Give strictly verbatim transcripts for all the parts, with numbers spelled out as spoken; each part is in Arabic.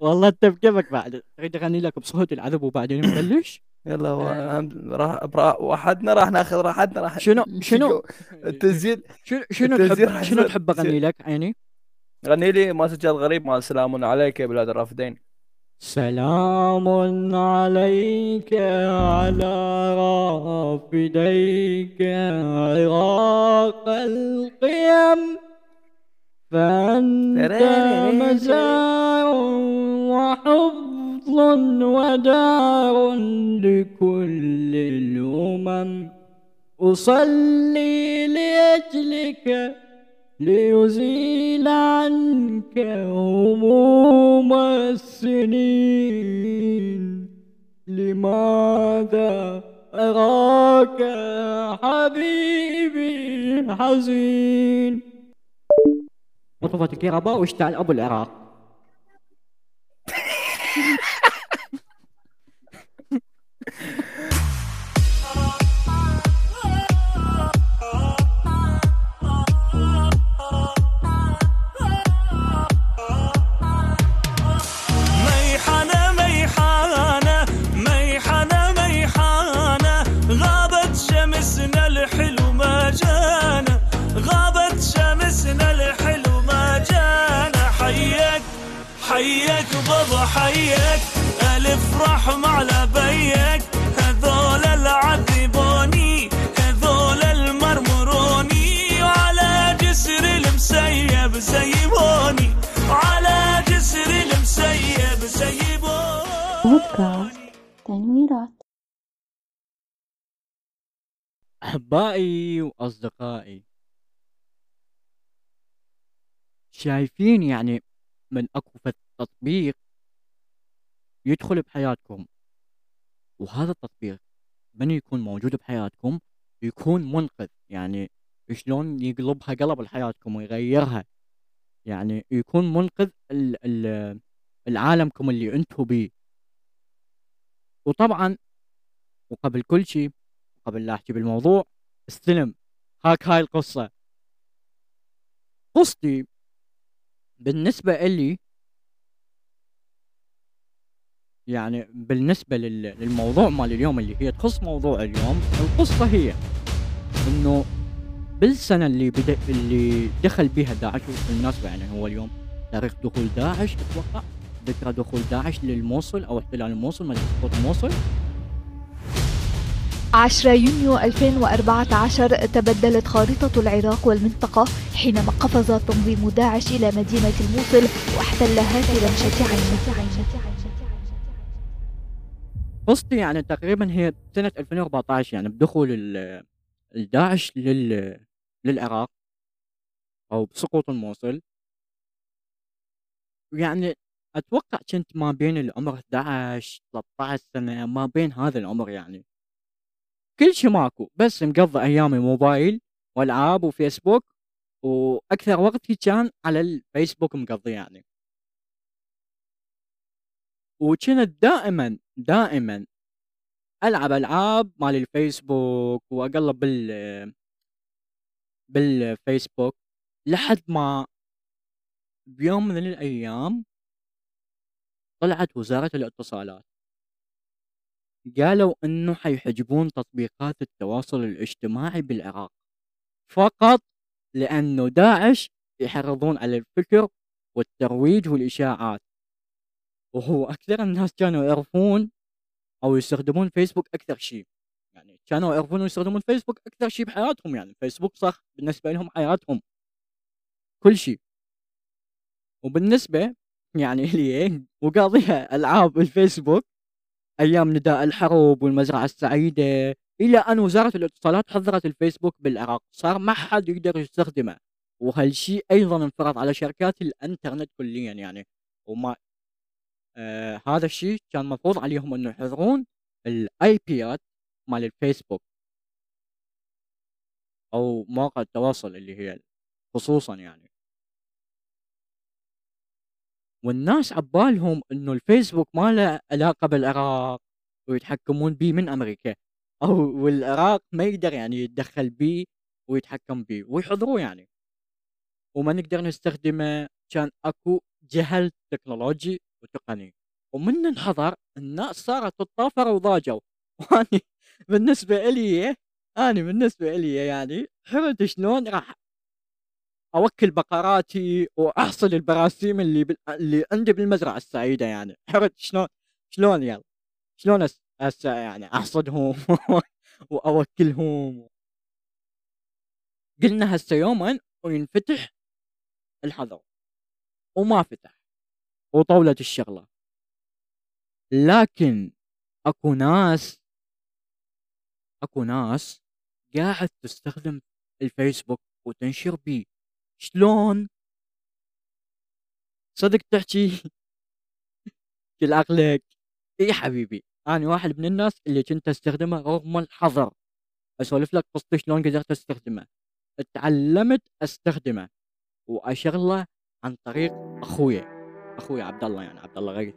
والله انت بجيبك بعد. اريد اغني لك بصوت العذب وبعدين نبلش. يلا راح وحدنا راح ناخذ راحتنا راح. شنو شنو التسجيل؟ شنو شنو تحب شنو تحب اغني لك عيني؟ غني لي ما سجل غريب مع سلام عليك يا بلاد الرافدين. سلام عليك على رافديك عراق القيم، فأنت مزاع وحفظ ودار لكل الأمم. أصلي لأجلك ليزيل عنك هموم السنين. لماذا أراك حبيبي حزين؟ مطفة الكهرباء واشتعل أبو العراق. حياك بابا حياك، ألف رحمة على بيك. هذول العذبوني هذول المرمروني، وعلى جسر المسيب سيبوني، على جسر المسيب سيبوني. بودكاست تنويرات. أحبائي وأصدقائي، شايفين يعني من أكو تطبيق يدخل بحياتكم، وهذا التطبيق من يكون موجود بحياتكم يكون منقذ، يعني شلون يقلبها قلب لحياتكم ويغيرها، يعني يكون منقذ ال ال العالمكم اللي انتو بيه. وطبعا وقبل كل شيء، قبل لا احكي بالموضوع، استلم هاك هاي القصة. قصتي بالنسبة إلي، يعني بالنسبة للموضوع مال اليوم اللي هي تخص موضوع اليوم، القصة هي إنه بالسنة اللي بدأ اللي دخل بها داعش، والمناسبة يعني هو اليوم تاريخ دخول داعش، أتوقع ذكرى دخول داعش للموصل أو احتلال الموصل، مال سقوط الموصل. عشرة يونيو ألفين وأربعة عشر تبدلت خارطة العراق والمنطقة حينما قفز تنظيم داعش إلى مدينة الموصل واحتلها هاتفا شتعا. قصتي يعني تقريبا هي سنة ألفين وأربعة عشر، يعني بدخول الداعش لل... للعراق أو بسقوط الموصل. يعني أتوقع كنت ما بين العمر إحدى عشرة ثلاثة عشر سنة، ما بين هذا العمر. يعني كل شي ماكو، بس مقضى أيامي موبايل والعاب وفيسبوك، وأكثر وقتي كان على الفيسبوك مقضي يعني. وكنت دائما دائما ألعب ألعاب مال الفيسبوك وأقلب بال بالفيسبوك، لحد ما بيوم من الأيام طلعت وزارة الاتصالات قالوا إنه حيحجبون تطبيقات التواصل الاجتماعي بالعراق فقط لأنه داعش يحرضون على الفكر والترويج والإشاعات. وهو أكثر الناس كانوا يعرفون أو يستخدمون فيسبوك أكثر شيء، يعني كانوا يعرفون ويستخدمون فيسبوك أكثر شيء بحياتهم، يعني فيسبوك صح بالنسبة لهم حياتهم كل شيء. وبالنسبة يعني لي وقاضيها ألعاب الفيسبوك أيام نداء الحروب والمزرعة السعيدة، إلى أن وزارة الاتصالات حظرت الفيسبوك بالعراق، صار ما حد يقدر يستخدمه. وهالشيء أيضا انفرض على شركات الإنترنت كليا يعني. وما آه هذا الشيء كان مفروض عليهم انه يحظرون الاي بيات مال الفيسبوك او مواقع التواصل اللي هي خصوصا يعني. والناس عبالهم انه الفيسبوك ما له علاقه بالعراق ويتحكمون بيه من امريكا، او والعراق ما يقدر يعني يتدخل بيه ويتحكم بيه ويحظروه يعني، وما نقدر نستخدمه. كان اكو جهل تكنولوجي وتقني. ومن انحضر الناس صارت تطافر وضاجوا. واني بالنسبة إلي أنا بالنسبة إلي يعني حرد شلون راح أوكل بقراتي وأحصل البراسيم اللي بال... اللي عندي بالمزرعة السعيدة. يعني حرد شلون شلون يلا شلون أس... أس... يعني أحصدهم وأوكلهم. قلنا هسه يوما وينفتح الحظر وما فتح وطولت الشغلة. لكن اكو ناس اكو ناس قاعد تستخدم الفيسبوك وتنشر بيه. شلون صدق تحكي كل عقلك؟ اي حبيبي انا واحد من الناس اللي كنت استخدمه رغم الحظر. اسولف لك قصتي شلون قدرت استخدمه. تعلمت استخدمه واشغله عن طريق اخويا اخويا عبد الله، يعني عبد الله غيث.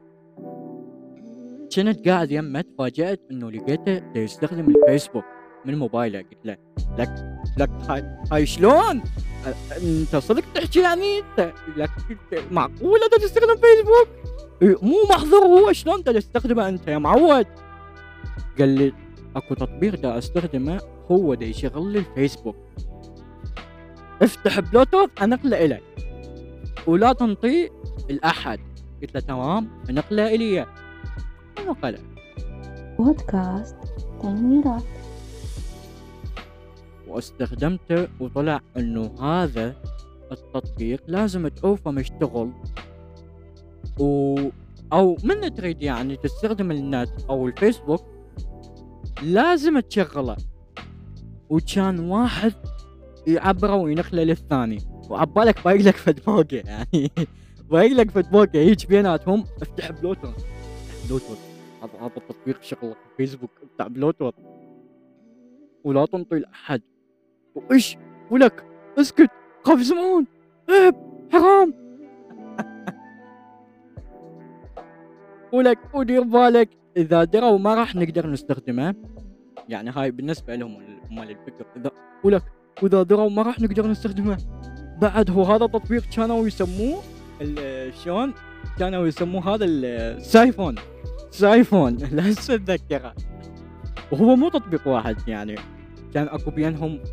كنت قاعد يمه تفاجأت انه لقيته يستخدم الفيسبوك من موبايله. قلت له لك لك هاي هاي شلون؟ انت صدق تحكي يعني؟ انت لك معقوله انت تستخدم فيسبوك؟ مو محظور هو، شلون انت تستخدمه انت يا معود؟ قال لي اكو تطبيق دا استخدمه هو دا يشغل لي الفيسبوك. افتح بلوتوث انقله الي ولا تنطي الاحد. قلت له تمام انقله الي. وقلع بودكاست تنويرات واستخدمته وطلع انه هذا التطبيق لازم تعوفه مشتغل و... او من تريد يعني تستخدم النت او الفيسبوك لازم تشغله. وكان واحد يعبره وينخله للثاني وعبالك بايق لك فد موقع يعني بايق لك فد موقع هيج بيناتهم. افتح بلوتون بلوتوث هذا هذا التطبيق شغلك فيسبوك بتاع بلوتوث ولا تنطي لأحد. وإيش ولك اسكت خاف يسمعون عيب حرام ولك ودير بالك إذا دروا ما راح نقدر نستخدمه. يعني هاي بالنسبة لهم مال الفكر. إذا ولك وإذا دروا ما راح نقدر نستخدمه بعد. هو هذا التطبيق كانوا يسموه شلون؟ كانوا يسموه هذا السايفون سايفون لا اتذكره. وهو مو تطبيق واحد يعني كان اكو بينهم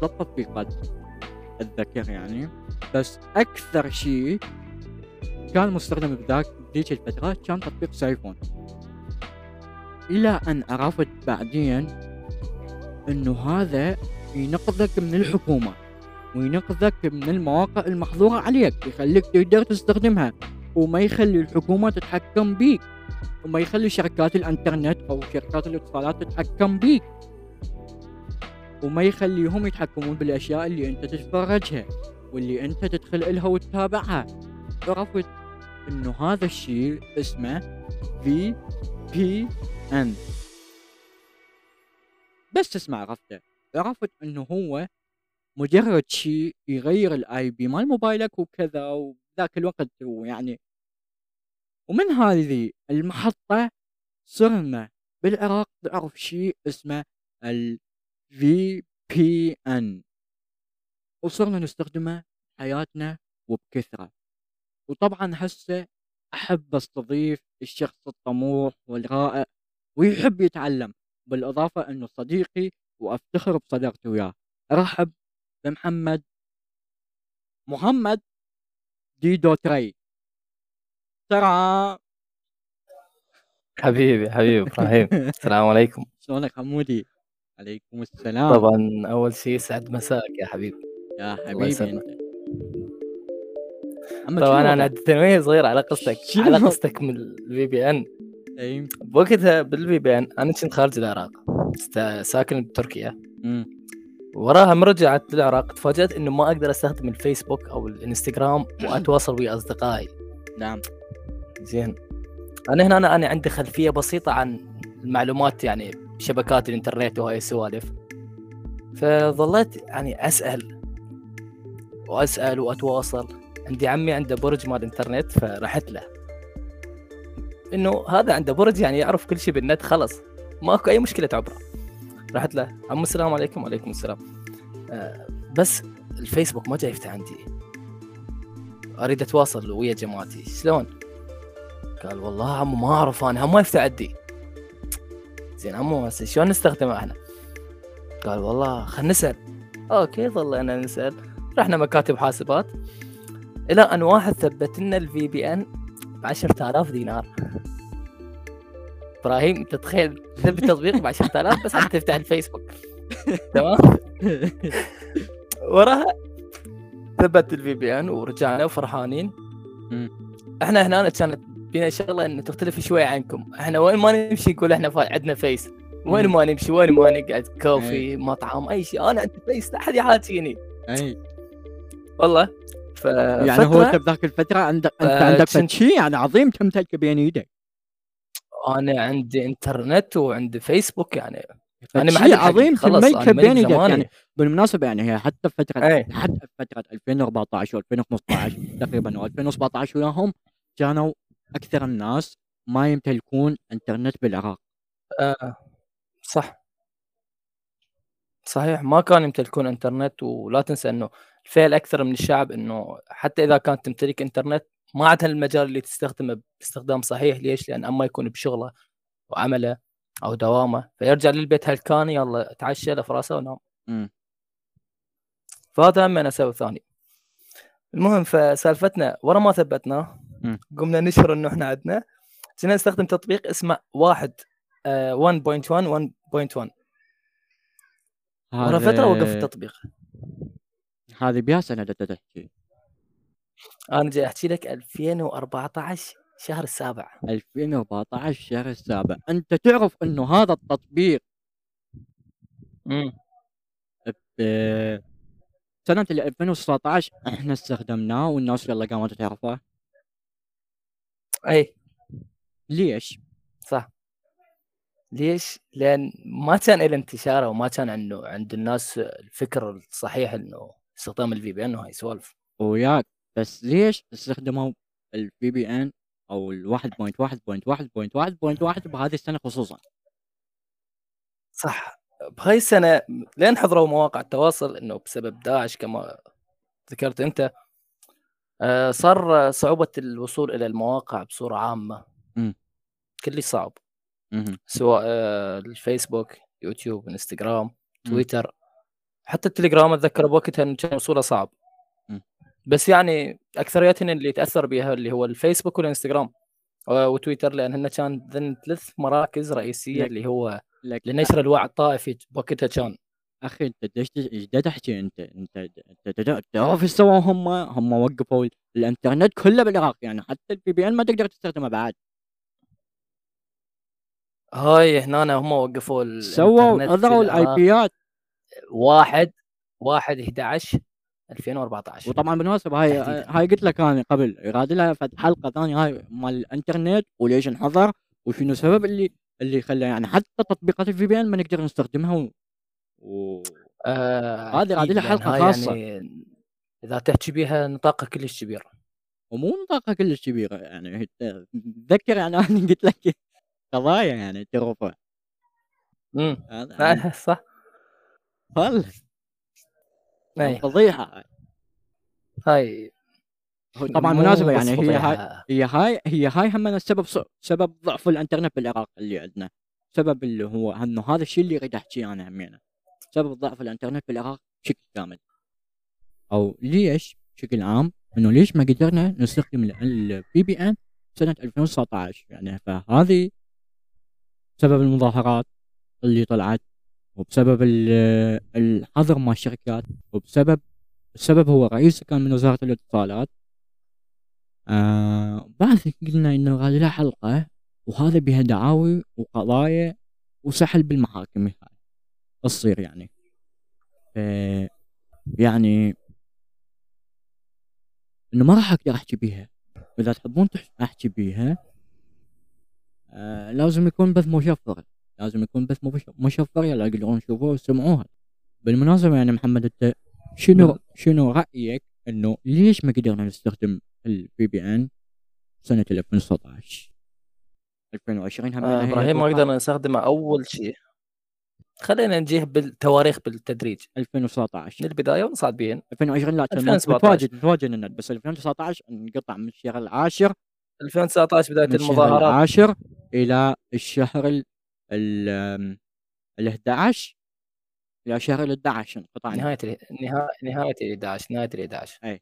ثلاث تطبيقات اتذكر يعني. بس اكثر شيء كان مستخدم بذاك بذيك الفتره كان تطبيق سايفون. الى ان عرفت بعدين انه هذا ينقذك من الحكومه وينقذك من المواقع المحظوره عليك، يخليك تقدر تستخدمها وما يخلي الحكومة تتحكم بيك وما يخلي شركات الانترنت او شركات الاتصالات تتحكم بيك وما يخليهم يتحكمون بالاشياء اللي انت تتفرجها واللي انت تدخل الها وتتابعها. عرفت انه هذا الشيء اسمه في بي إن. بس اسمع عرفته. عرفت انه هو مجرد شيء يغير الاي بي مال موبايلك وكذا وذاك الوقت ويعني. ومن هذه المحطة صرنا بالعراق نعرف شيء اسمه ال في بي إن وصرنا نستخدمه حياتنا وبكثرة. وطبعا هسه أحب أستضيف الشخص الطموح والرائع ويحب يتعلم، بالإضافة أنه صديقي وأفتخر بصداقتي وياه. أرحب بمحمد محمد ديدو تري. ترى حبيبي حبيبي إبراهيم السلام عليكم. شلونك حمودي؟ عليكم السلام. طبعا أول شيء سعد مساك يا حبيبي. يا حبيبي طبعا أنا عندي تنويه صغير على قصتك على قصتك من البي بي إن. بوقتها بالبي بي إن أنا كنت خارج العراق ساكن بتركيا وراها مرجعت للعراق تفاجأت إنه ما أقدر أستخدم الفيسبوك أو الإنستغرام وأتواصل ويا أصدقائي. نعم زين. أنا هنا أنا, أنا عندي خلفية بسيطة عن المعلومات يعني شبكات الإنترنت وهاي السوالف، فظلت يعني أسأل وأسأل وأتواصل. عندي عمي عنده برج مال الإنترنت فرحت له إنه هذا عنده برج يعني يعرف كل شيء بالنت خلص ما أكو أي مشكلة تعبره. رحت له عمو السلام عليكم. وعليكم السلام. أه بس الفيسبوك ما جاي يفتح عندي، اريد اتواصل ويا جماعتي شلون؟ قال والله عمو ما اعرف انا، هم يفتح عندي. زين عمو هسه شلون نستخدمه احنا؟ قال والله خلينا نسال. اوكي ظلينا نسال، رحنا مكاتب حاسبات الى ان واحد ثبت لنا الفي بي ان ب عشرة آلاف دينار. ابراهيم انت تخيل ثبت تطبيق ب عشرة آلاف بس عشان تفتح الفيسبوك، تمام؟ وراها ثبت الفي بي ان ورجعنا وفرحانين. احنا هنا كانت بينا شغله انه تختلف شويه عنكم، احنا وين ما نمشي نقول احنا عندنا فيس، وين ما نمشي وين ما نقعد كوفي مطعم اي شيء انا عندي فيس، لا احد يحاكيني. اي والله. ف يعني هو انت بذاك الفتره عندك انت عندك شيء يعني عظيم تمتلكه بين يديك. انا عندي انترنت وعندي فيسبوك، يعني انا ما حد عظيم تملكه بين يديك. يعني بالمناسبه يعني هي حتى فتره أي. حتى فتره ألفين وأربعة عشر وألفين وخمسة عشر تقريبا وألفين وسبعة عشر وياهم كانوا اكثر الناس ما يمتلكون انترنت بالعراق. آه. صح صحيح، ما كانوا يمتلكون انترنت. ولا تنسى انه الفئة اكثر من الشعب انه حتى اذا كانت تمتلك انترنت ما عندها المجال اللي تستخدمه باستخدام صحيح. ليش؟ لان اما يكون بشغله وعمله او دوامه فيرجع للبيت هلكان، يلا اتعشى لفراسه ونام. امم فهذا هم سبب ثاني. المهم فسالفتنا ورا ما ثبتناه قمنا نشر انه احنا عندنا، كنا نستخدم تطبيق اسمه واحد واحد نقطة واحد واحد نقطة واحد. ورا فتره وقف التطبيق. هذه بها سنه تحكي؟ انا جاي احكي لك ألفين وأربعة عشر شهر السابع. ألفين وأربعة عشر شهر السابع. انت تعرف انه هذا التطبيق امم سنه ألفين وتسعة عشر احنا استخدمناه والناس يلا قامت تعرفه. اي ليش؟ صح ليش؟ لان ما كان له انتشاره وما كان عنده عند الناس الفكر الصحيح انه استخدام الفي بي ان وهاي سوالف. وياك بس ليش استخدموا الفي بي ان او ال واحد نقطة واحد نقطة واحد نقطة واحد نقطة واحد بهذه السنه خصوصا؟ صح بهاي السنه لين حضروا مواقع التواصل انه بسبب داعش كما ذكرت انت صار صعوبه الوصول الى المواقع بصوره عامه. امم كلش صعب، سواء الفيسبوك، يوتيوب، انستغرام، تويتر، حتى التليجرام اتذكر بوقتها انه كان وصوله صعب. بس يعني اكثريتنا اللي تاثر بها اللي هو الفيسبوك والانستغرام وتويتر، لانهن كان ضمن ثلاث مراكز رئيسيه اللي هو لنشر الوعي الطائفي بوقتها. كان اخي انت ليش دا تحكي انت انت انت تعرف ايش سووا هم؟ هم وقفوا الانترنت كله بالعراق، يعني حتى الفي بي ان ما تقدر تستخدمه بعد. هاي هنا هم وقفوا الانترنت، سووا اضعوا الاي بيات واحد واحد أحد عشر ألفين وأربعة عشر. وطبعا بالمناسبه هاي هاي قلت لك انا قبل يراد لها حلقه ثانيه هاي مال الانترنت وليش انحظر وشنو السبب اللي اللي خلى يعني حتى تطبيقات الفي بي ان ما نقدر نستخدمها. و, و... آه هذه راد لها حلقه خاصه يعني اذا تحكي بيها نطاقها كلش كبير، ومو نطاقها كلش كبيره يعني تذكر يعني انا قلت لك قضايا يعني ترفع. امم يعني صح والله فضيحه هاي. طبعا مناسبه يعني هي هاي هي هاي هي هاي هم السبب سبب ضعف الانترنت بالعراق اللي عندنا، سبب اللي هو انه هذا الشيء اللي اريد احكيه انا همينه سبب ضعف الانترنت بالعراق بشكل كامل. او ليش بشكل عام انه ليش ما قدرنا نستخدم البي بي ان سنه ألفين وتسعة عشر يعني. فهذه بسبب المظاهرات اللي طلعت وبسبب الحظر مع الشركات، وبسبب السبب هو رئيسه كان من وزارة الاتصالات. آه بعد قلنا انه غادي لها حلقة، وهذا بها دعاوي وقضايا وسحل بالمحاكم هاي تصير يعني. آه يعني انه ما راح اقدر احكي بيها، واذا تحبون احكي بيها آه لازم يكون بث مشفر، لازم يكون بث مشفر يلا يقدرون يشوفوه ويسمعوها. بالمناسبة يعني محمد انت شنو شنو رأيك انه ليش ما قدرنا نستخدم الفي بي ان سنة ألفين وتسعة عشر ألفين وعشرين؟ هم آه ابراهيم ما قدرنا نستخدمه اول شيء، خلينا نجيه بالتواريخ بالتدريج ألفين وتسعة عشر من البداية ونصعد بين ألفين وعشرين لا تواجد تواجد النت، بس ألفين وتسعة عشر انقطع من الشهر العاشر ألفين وتسعطعش بداية المظاهرات، العاشر إلى الشهر ال الأحد عشر، إلى شهر الأحد عشر انقطع، نهاية نهاية نهاية الأحد عشر، نهاية الأحد عشر. أي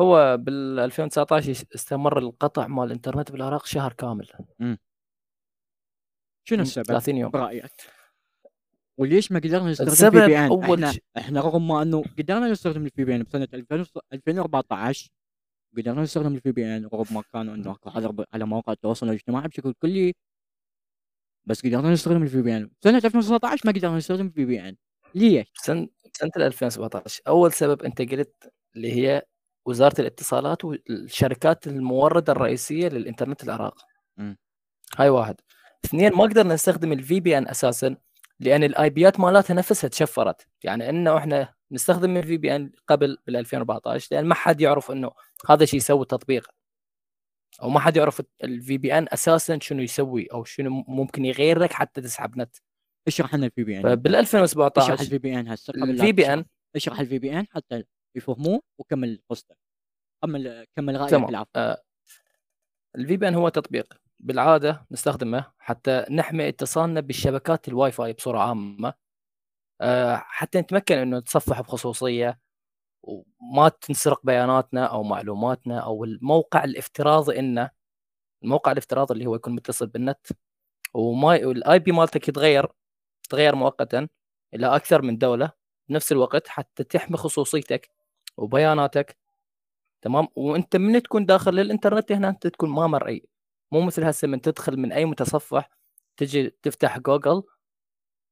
هو بال ألفين وتسعطعش استمر القطع مال الإنترنت بالعراق شهر كامل. امم شنو السبب؟ ثلاثين يوم برأيك. وليش ما قدرنا نستخدم البي بي ان؟ احنا, احنا رغم ما انه قدرنا نستخدم البي بي ان بسنه ألفين وأربعطعش، قدرنا نستخدم البي بي ان رغم ما كانوا انه اكو حظر على مواقع التواصل الاجتماعي بشكل كلي، بس قدرنا نستخدم البي بي ان. بسنه ألفين وتسعطعش ما قدرنا نستخدم البي بي ان، ليش؟ بسنه ألفين وسبعطعش اول سبب انت قلت اللي هي وزاره الاتصالات والشركات المورده الرئيسيه للانترنت العراق. م. هاي واحد. اثنين، ما قدرنا نستخدم الفي بي ان اساسا لان الاي بيات مالتها نفسها تشفرت، يعني انه احنا نستخدم الفي بي ان قبل بال ألفين وأربعطعش لان ما حد يعرف انه هذا الشيء يسوي التطبيق، او ما حد يعرف الفي بي ان اساسا شنو يسوي او شنو ممكن يغيرك حتى تسحب نت. اشرح لنا الفي بي ان. بال ألفين وسبعطعش اشرح الفي بي ان هسه، قبل الفي بي ان اشرح الفي بي ان حتى يفهموه وكمل قصتك. كمل كمل غاية العفو. آه. الفي بي ان هو تطبيق بالعاده نستخدمه حتى نحمي اتصالنا بالشبكات الواي فاي بصوره عامه، أه حتى نتمكن انه نتصفح بخصوصيه وما تنسرق بياناتنا او معلوماتنا او الموقع الافتراضي، انه الموقع الافتراضي اللي هو يكون متصل بالنت، وما الاي بي مالتك يتغير تغير مؤقتا الى اكثر من دوله بنفس الوقت حتى تحمي خصوصيتك وبياناتك. تمام. وانت من تكون داخل للانترنت هنا انت تكون ما مرئي، مو مثل هسه من تدخل من اي متصفح تجي تفتح جوجل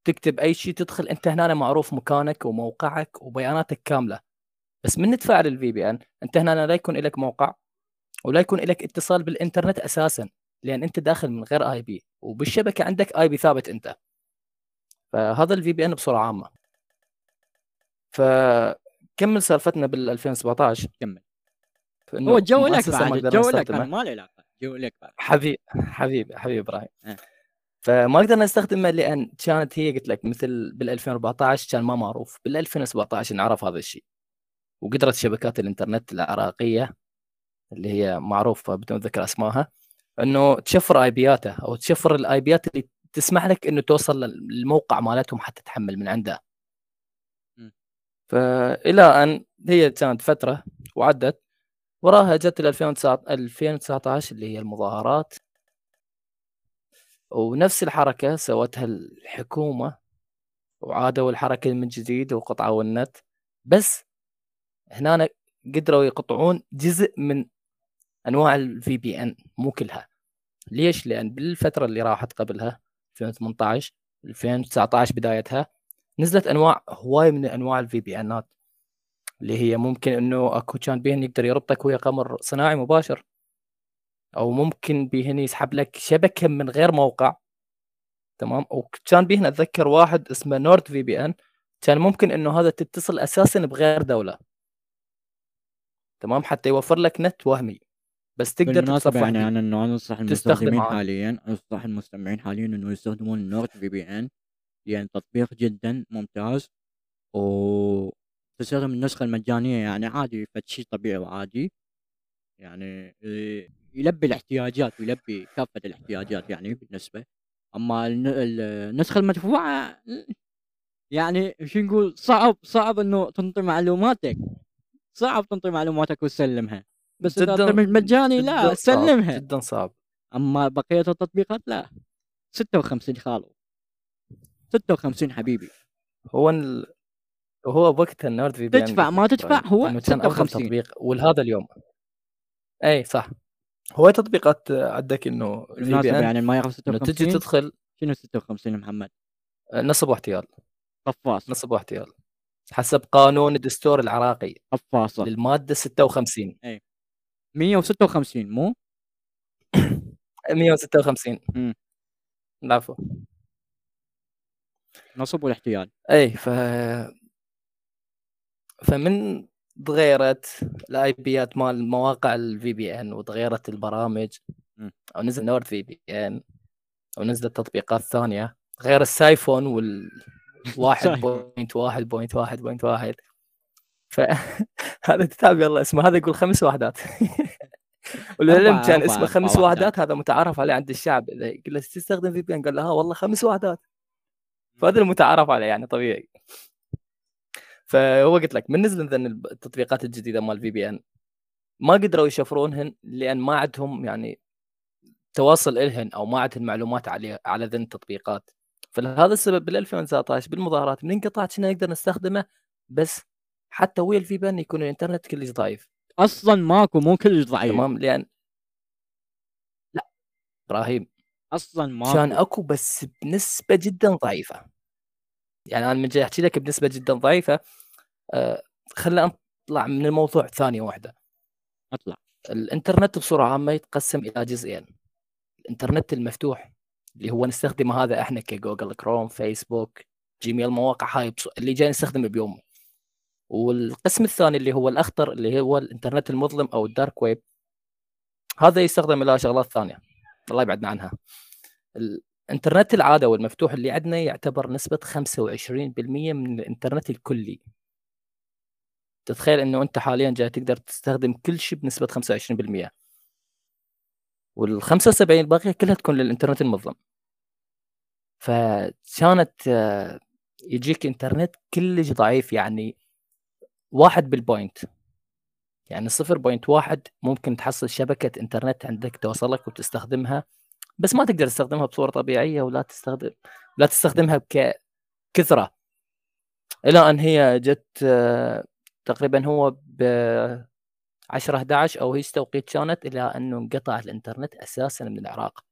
تكتب اي شيء تدخل انت هنا معروف مكانك وموقعك وبياناتك كامله. بس من تفعل الفي بي ان انت هنا لا يكون لك موقع ولا يكون لك اتصال بالانترنت اساسا، لان انت داخل من غير اي بي وبالشبكه عندك اي بي ثابت انت. فهذا الفي بي ان بصوره عامه. فكمل سالفتنا بال ألفين وسبعطعش. كمل. هو الجو لك بعد، الجو لك ما له علاقه. حبيب حبيب حبيب ابراهيم. أه. فما قدرنا نستخدمه لان كانت هي قلت لك مثل بال ألفين وأربعطعش كان ما معروف، بال ألفين وسبعطعش انعرف هذا الشيء، وقدرت شبكات الانترنت العراقيه اللي هي معروفه بدون ذكر اسمائها انه تشفر اي بياته او تشفر الاي بيات اللي تسمح لك انه توصل للموقع مالتهم حتى تحمل من عنده. فالى ان هي كانت فتره وعدت، وراها جت ال ألفين وتسعطعش اللي هي المظاهرات، ونفس الحركه سوتها الحكومه وعادوا الحركه من جديد وقطعوا النت، بس هنا قدروا يقطعون جزء من انواع الفي بي ان مو كلها. ليش؟ لان بالفتره اللي راحت قبلها ألفين وثمنطعش ألفين وتسعطعش بدايتها نزلت انواع هواي من انواع الفي بي انات اللي هي ممكن انه اكو كان بيهن يقدر يربطك ويا قمر صناعي مباشر، او ممكن بيهن يسحب لك شبكه من غير موقع. تمام. وكان بيهن اتذكر واحد اسمه نورد في بي ان كان ممكن انه هذا تتصل اساسا بغير دوله. تمام. حتى يوفر لك نت وهمي بس تقدر تتصفح. يعني انا انه انصح المستخدمين حاليا انصح المستمعين حاليا انه يستخدمون النورد في بي ان، يعني تطبيق جدا ممتاز، و تستخدم النسخة المجانية، يعني عادي فتشي طبيعي وعادي، يعني يلبي الاحتياجات ويلبي كافة الاحتياجات يعني بالنسبة. أما النسخة المدفوعة يعني شو نقول، صعب صعب إنه تنطي معلوماتك، صعب تنطي معلوماتك وتسلمها، بس التطبيق المجاني لا تسلمها جدا صعب. أما بقية التطبيقات لا. ستة وخمسين خالو، ستة وخمسين حبيبي. هو ال... وهو بوقتها النورد في بي ان تدفع ما تدفع هو أفضل تطبيق ولهذا اليوم. اي صح. هو تطبيقات عندك انه في بي ان يعني ما يعرف ستة وخمسين تجي تدخل شنو ستة وخمسين محمد؟ نصب واحتيال. قفاص. نصب واحتيال حسب قانون الدستور العراقي. قفاصة. للمادة ستة وخمسين. اي مئة وستة وخمسين مو؟ مئة وستة وخمسين. امم العفو. نصب والاحتيال. اي ف فمن تغيرت الاي بيات مال مواقع الفي بي ان وتغيرت البرامج، او نزل نورد في بي ان، او نزلت تطبيقات ثانيه غير السايفون وال واحد نقطة واحد نقطة واحد نقطة واحد. فهذا كتاب يلا اسمه هذا يقول خمس وحدات. والعلم كان اسمه خمس وحدات، هذا متعارف عليه عند الشعب. قلت له تستخدم في بي ان؟ قال له ها والله خمس وحدات. فهذا المتعارف عليه يعني طبيعي. فهو قلت لك من نزل ذن التطبيقات الجديده مال في بي ان ما قدروا يشفرونهن لان ما عندهم يعني تواصل الهن او ما عندهم معلومات عليه على ذن التطبيقات. فلهذا السبب بال ألفين وتسعة عشر بالمظاهرات من انقطاع كنا نقدر نستخدمه، بس حتى ويا الفي بي ان يكون الانترنت كلش ضعيف. اصلا ماكو مو كلش ضعيف تمام، لان لا ابراهيم اصلا ما كان اكو، بس بنسبه جدا ضعيفه. يعني انا من جاي احكي لك بنسبه جدا ضعيفه. أه خلينا نطلع من الموضوع ثانيه واحده. اطلع الانترنت بصوره عامه يتقسم الى جزئين، الانترنت المفتوح اللي هو نستخدمه هذا احنا كجوجل كروم فيسبوك جيميل مواقع هاي اللي جاي نستخدمه بيوم، والقسم الثاني اللي هو الاخطر اللي هو الانترنت المظلم او الدارك ويب. هذا يستخدم الى شغلات ثانيه الله يبعدنا عنها. الانترنت العادي المفتوح اللي عندنا يعتبر نسبه خمسة وعشرين بالمئة من الانترنت الكلي. تتخيل انه انت حاليا جاي تقدر تستخدم كل شيء بنسبه خمسة وعشرين بالمئة، وال75 الباقيه كلها تكون للانترنت المظلم. فكانت يجيك انترنت كلش ضعيف، يعني واحد بالبوينت، يعني صفر بوينت واحد ممكن تحصل شبكة انترنت عندك توصلك وتستخدمها، بس ما تقدر تستخدمها بصورة طبيعية ولا تستخدم لا تستخدمها بكثرة، إلى أن هي جت تقريبا هو بعشرة أحد عشر أو هيش توقيت كانت، إلى أنه انقطع الانترنت أساسا من العراق.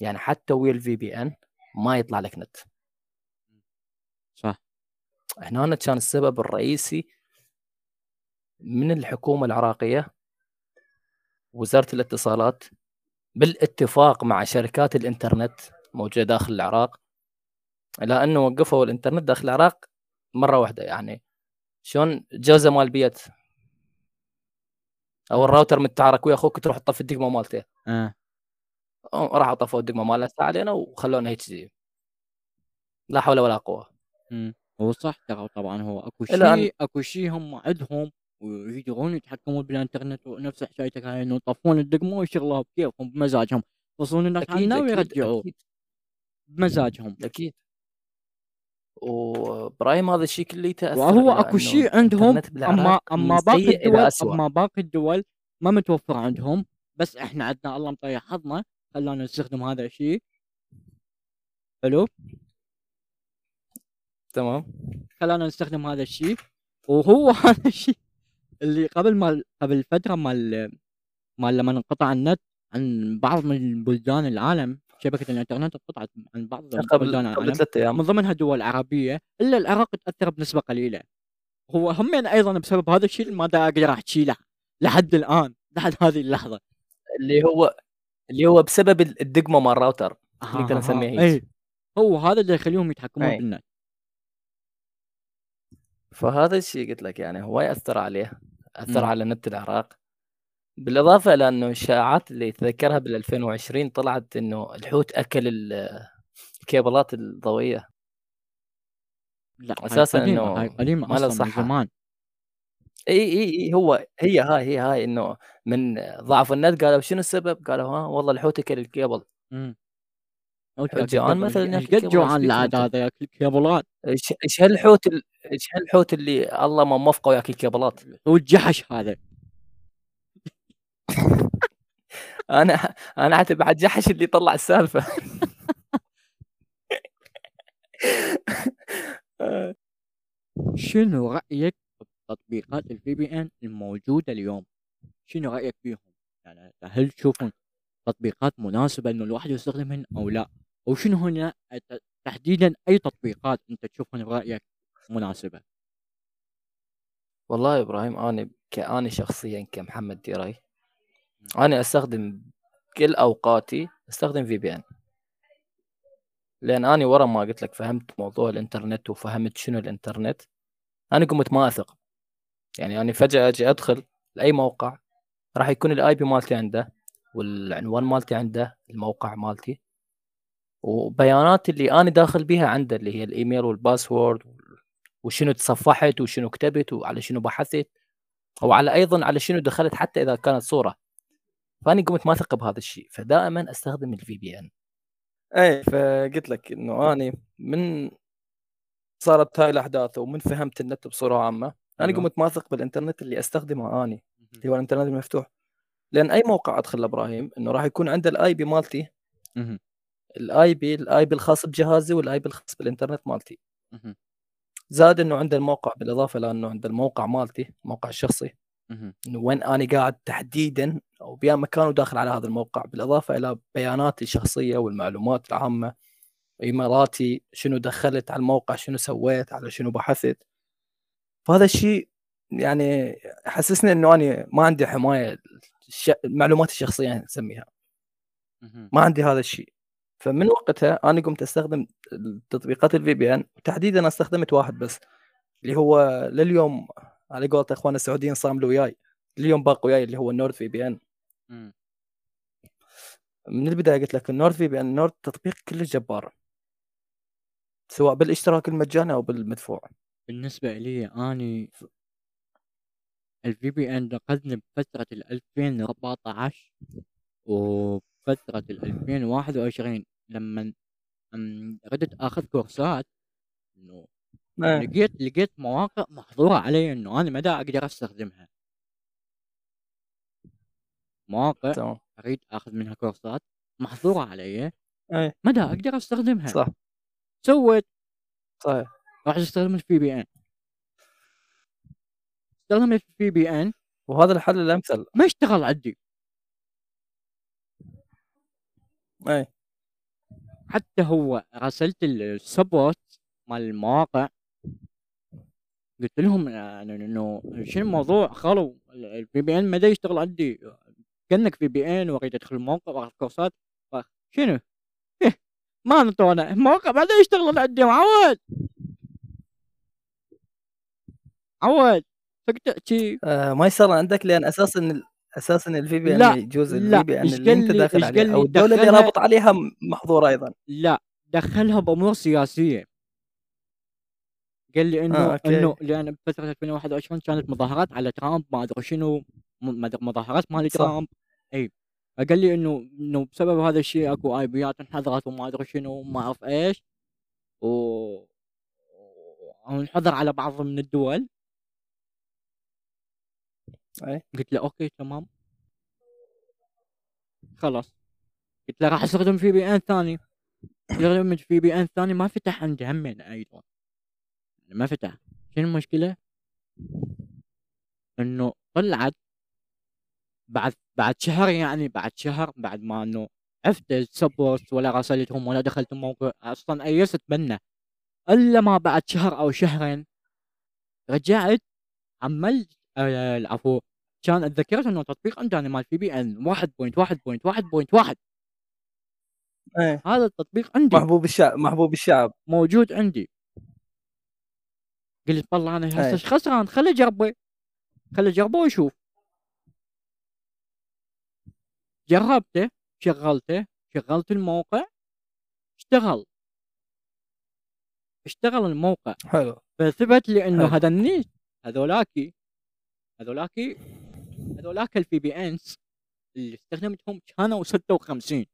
يعني حتى ويا الفي بي إن ما يطلع لك نت. صح. هنا كان السبب الرئيسي من الحكومة العراقية وزارة الاتصالات بالاتفاق مع شركات الانترنت موجودة داخل العراق، إلى أنه وقفوا الانترنت داخل العراق مرة واحدة. يعني شون جوزة مال بيت أو الراوتر متعارك ويا أخوك تروح تطفي الدقمة مالته، أه راحوا طفوا الدقمة مالها علينا وخلونا هيك زي لا حول ولا قوة. م. هو صح ترى، طبعا هو اكو شيء اكو شيء هم عندهم ويقدرون يتحكمون بالانترنت، ونفس حكايتك هاي انه يطفون الدقمه ويشغلوها بكيفهم بمزاجهم، يوصلون الناس عنا ويرجعوه بمزاجهم. اكيد. وابراهيم هذا الشيء كله تاثر، وهو اكو شيء عندهم اما اما باقي الدول اما باقي الدول ما متوفر عندهم، بس احنا عندنا الله مطيع حظنا خلانا نستخدم هذا الشيء. حلو تمام، خلانا نستخدم هذا الشيء. وهو هذا الشيء اللي قبل ما قبل فتره مال مال لما انقطع النت عن بعض من بلدان العالم، شبكه الانترنت انقطعت عن بعض بلدان العالم قبل من ضمنها دول عربيه، الا العراق تاثر بنسبه قليله. هو همين ايضا بسبب هذا الشيء اللي ما اقدر احكي له لحد الان لحد هذه اللحظه، اللي هو اللي هو بسبب الدقمه مال الراوتر نقدر نسميه هيك. هو هذا اللي يخليهم يتحكمون أي. بالنت. فهذا الشيء قلت لك يعني هو يأثر عليه، أثر م. على نت العراق. بالإضافة إلى أنه الشائعات اللي يتذكرها بالألفين وعشرين طلعت أنه الحوت أكل الكابلات الضوئية. لا أساساً أنه ما له صحة. إي إي إي هو هي هاي هي هاي أنه من ضعف النت. قالوا شنو السبب؟ قالوا ها والله الحوت أكل الكابل. امم جوعان مثلا قد جوعان العاد هذا ياكل كابلات. ايش هالحوت ايش هالحوت اللي الله ما موفقه وياكل كابلات، هو الجحش هذا. انا انا اعتبر الجحش اللي طلع السالفه. شنو رايك بتطبيقات الفي بي ان الموجوده اليوم؟ شنو رايك فيهم؟ يعني هل تشوفون تطبيقات مناسبه انه الواحد يستخدمهن او لا؟ وشنو هنا تحديدا اي تطبيقات انت تشوفها برايك مناسبه؟ والله يا ابراهيم انا كاني شخصيا كمحمد ديري انا استخدم كل اوقاتي استخدم في بي ان، لان انا ورا ما قلت لك فهمت موضوع الانترنت وفهمت شنو الانترنت. انا قمت ما اثق، يعني انا فجاه اجي ادخل لاي موقع راح يكون الاي بي مالتي عنده والعنوان مالتي عنده الموقع مالتي وبيانات اللي انا داخل بيها عنده، اللي هي الايميل والباسورد وشنو تصفحت وشنو كتبت وعلى شنو بحثت، او على ايضا على شنو دخلت، حتى اذا كانت صوره فأنا قمت ما أثق بهذا الشيء، فدائما أستخدم الفي بي إن. أي فقلت لك إنه أنا من صارت هاي الأحداث ومن فهمت النت بصورة عامة، أنا قمت ما أثق بالإنترنت اللي أستخدمه أنا اللي هو الإنترنت المفتوح، لأن أي موقع أدخل إبراهيم إنه راح يكون عنده الآي بي مالتي، الآي بي الآي بي الخاص بجهازي والآي بي الخاص بالإنترنت مالتي. زاد إنه عند الموقع بالإضافة لأنه عند الموقع مالتي موقع الشخصي إنه وين أنا قاعد تحديداً أو بيان مكانه داخل على هذا الموقع، بالإضافة إلى بياناتي الشخصية والمعلومات العامة، إماراتي، شنو دخلت على الموقع، شنو سويت، على شنو بحثت. فهذا الشيء يعني حسسني إنه أنا ما عندي حماية المعلومات الشخصية نسميها، ما عندي هذا الشيء. فمن وقتها أنا قمت أستخدم تطبيقات الفي بي إن، وتحديدا استخدمت واحد بس اللي هو لليوم على قولة إخواننا السعوديين صاملوا وياي، اليوم باق وياي، اللي هو النورد في بي إن. من البداية قلت لك النورد في بي إن نورد تطبيق كله جبار، سواء بالاشتراك المجاني أو بالمدفوع. بالنسبة لي أنا الفي بي إن نقذني بفترة الألفين وأربعة عشر وفترة الألفين وواحد وعشرين لما ردت أخذ كورسات، إنه لقيت لقيت مواقع محظورة علي إنه أنا ما دا أقدر أستخدمها، مواقع طبعا. أريد أخذ منها كورسات محظورة علي، ما دا أقدر أستخدمها. صح. سويت صحيح راح أستخدم الفي بي إن، استخدم الفي بي إن وهذا الحل الأمثل، ما اشتغل عندي. أي حتى هو راسلت السبورت مال المواقع قلت لهم إنه شنو الموضوع، خلوا الفي بي إن ما دا يشتغل عندي، كأنك في بي إن وأريد أدخل الموقع وأخذ كورسات شنو؟ إيه ما أنطونا الموقع ما دا يشتغل عندي، معود عود فقلت شي آه ما يصير عندك، لأن أساساً أساساً الفي بي إن يجوز الفي بي إن اللي أنت داخل عليها أو الدولة اللي رابط عليها محظورة أيضاً. لا دخلها بأمور سياسية، قال لي انه آه، انه لان بفتره ألفين وواحد وعشرين كانت مظاهرات على ترامب، ما ادري شنو مظاهرات مال ترامب. اي قال لي انه انه بسبب هذا الشيء اكو اي بيات انحظرت وما ادري شنو وما اعرف ايش و انحظر على بعض من الدول. اي قلت له اوكي تمام خلاص، قلت له راح استخدم في بي ان ثاني، استخدم في بي ان ثاني ما فتح عندي همين ايضا، ما فتح. شنو المشكلة؟ انه طلعت بعد بعد شهر، يعني بعد شهر بعد ما انه عفت السبورت ولا راسلتهم ولا دخلت الموقع اصلا اي اتبنى، الا ما بعد شهر او شهرين رجعت عملت آه العفو، كان اتذكرت انه تطبيق عندنا مال في بي ان واحد نقطة واحد نقطة واحد نقطة واحد ايه هذا التطبيق عندي محبوب الشعب، محبوب الشعب موجود عندي. قلت والله انا هسه ايش خسران، خلي اجربه خلي اجربه واشوف. جربته شغلته شغلت الموقع، اشتغل اشتغل الموقع حلو، فثبت لي انه هذا النيش هذولاكي هذولاكي هذولاك الفي بي انس اللي استخدمتهم كانوا ستة وخمسين.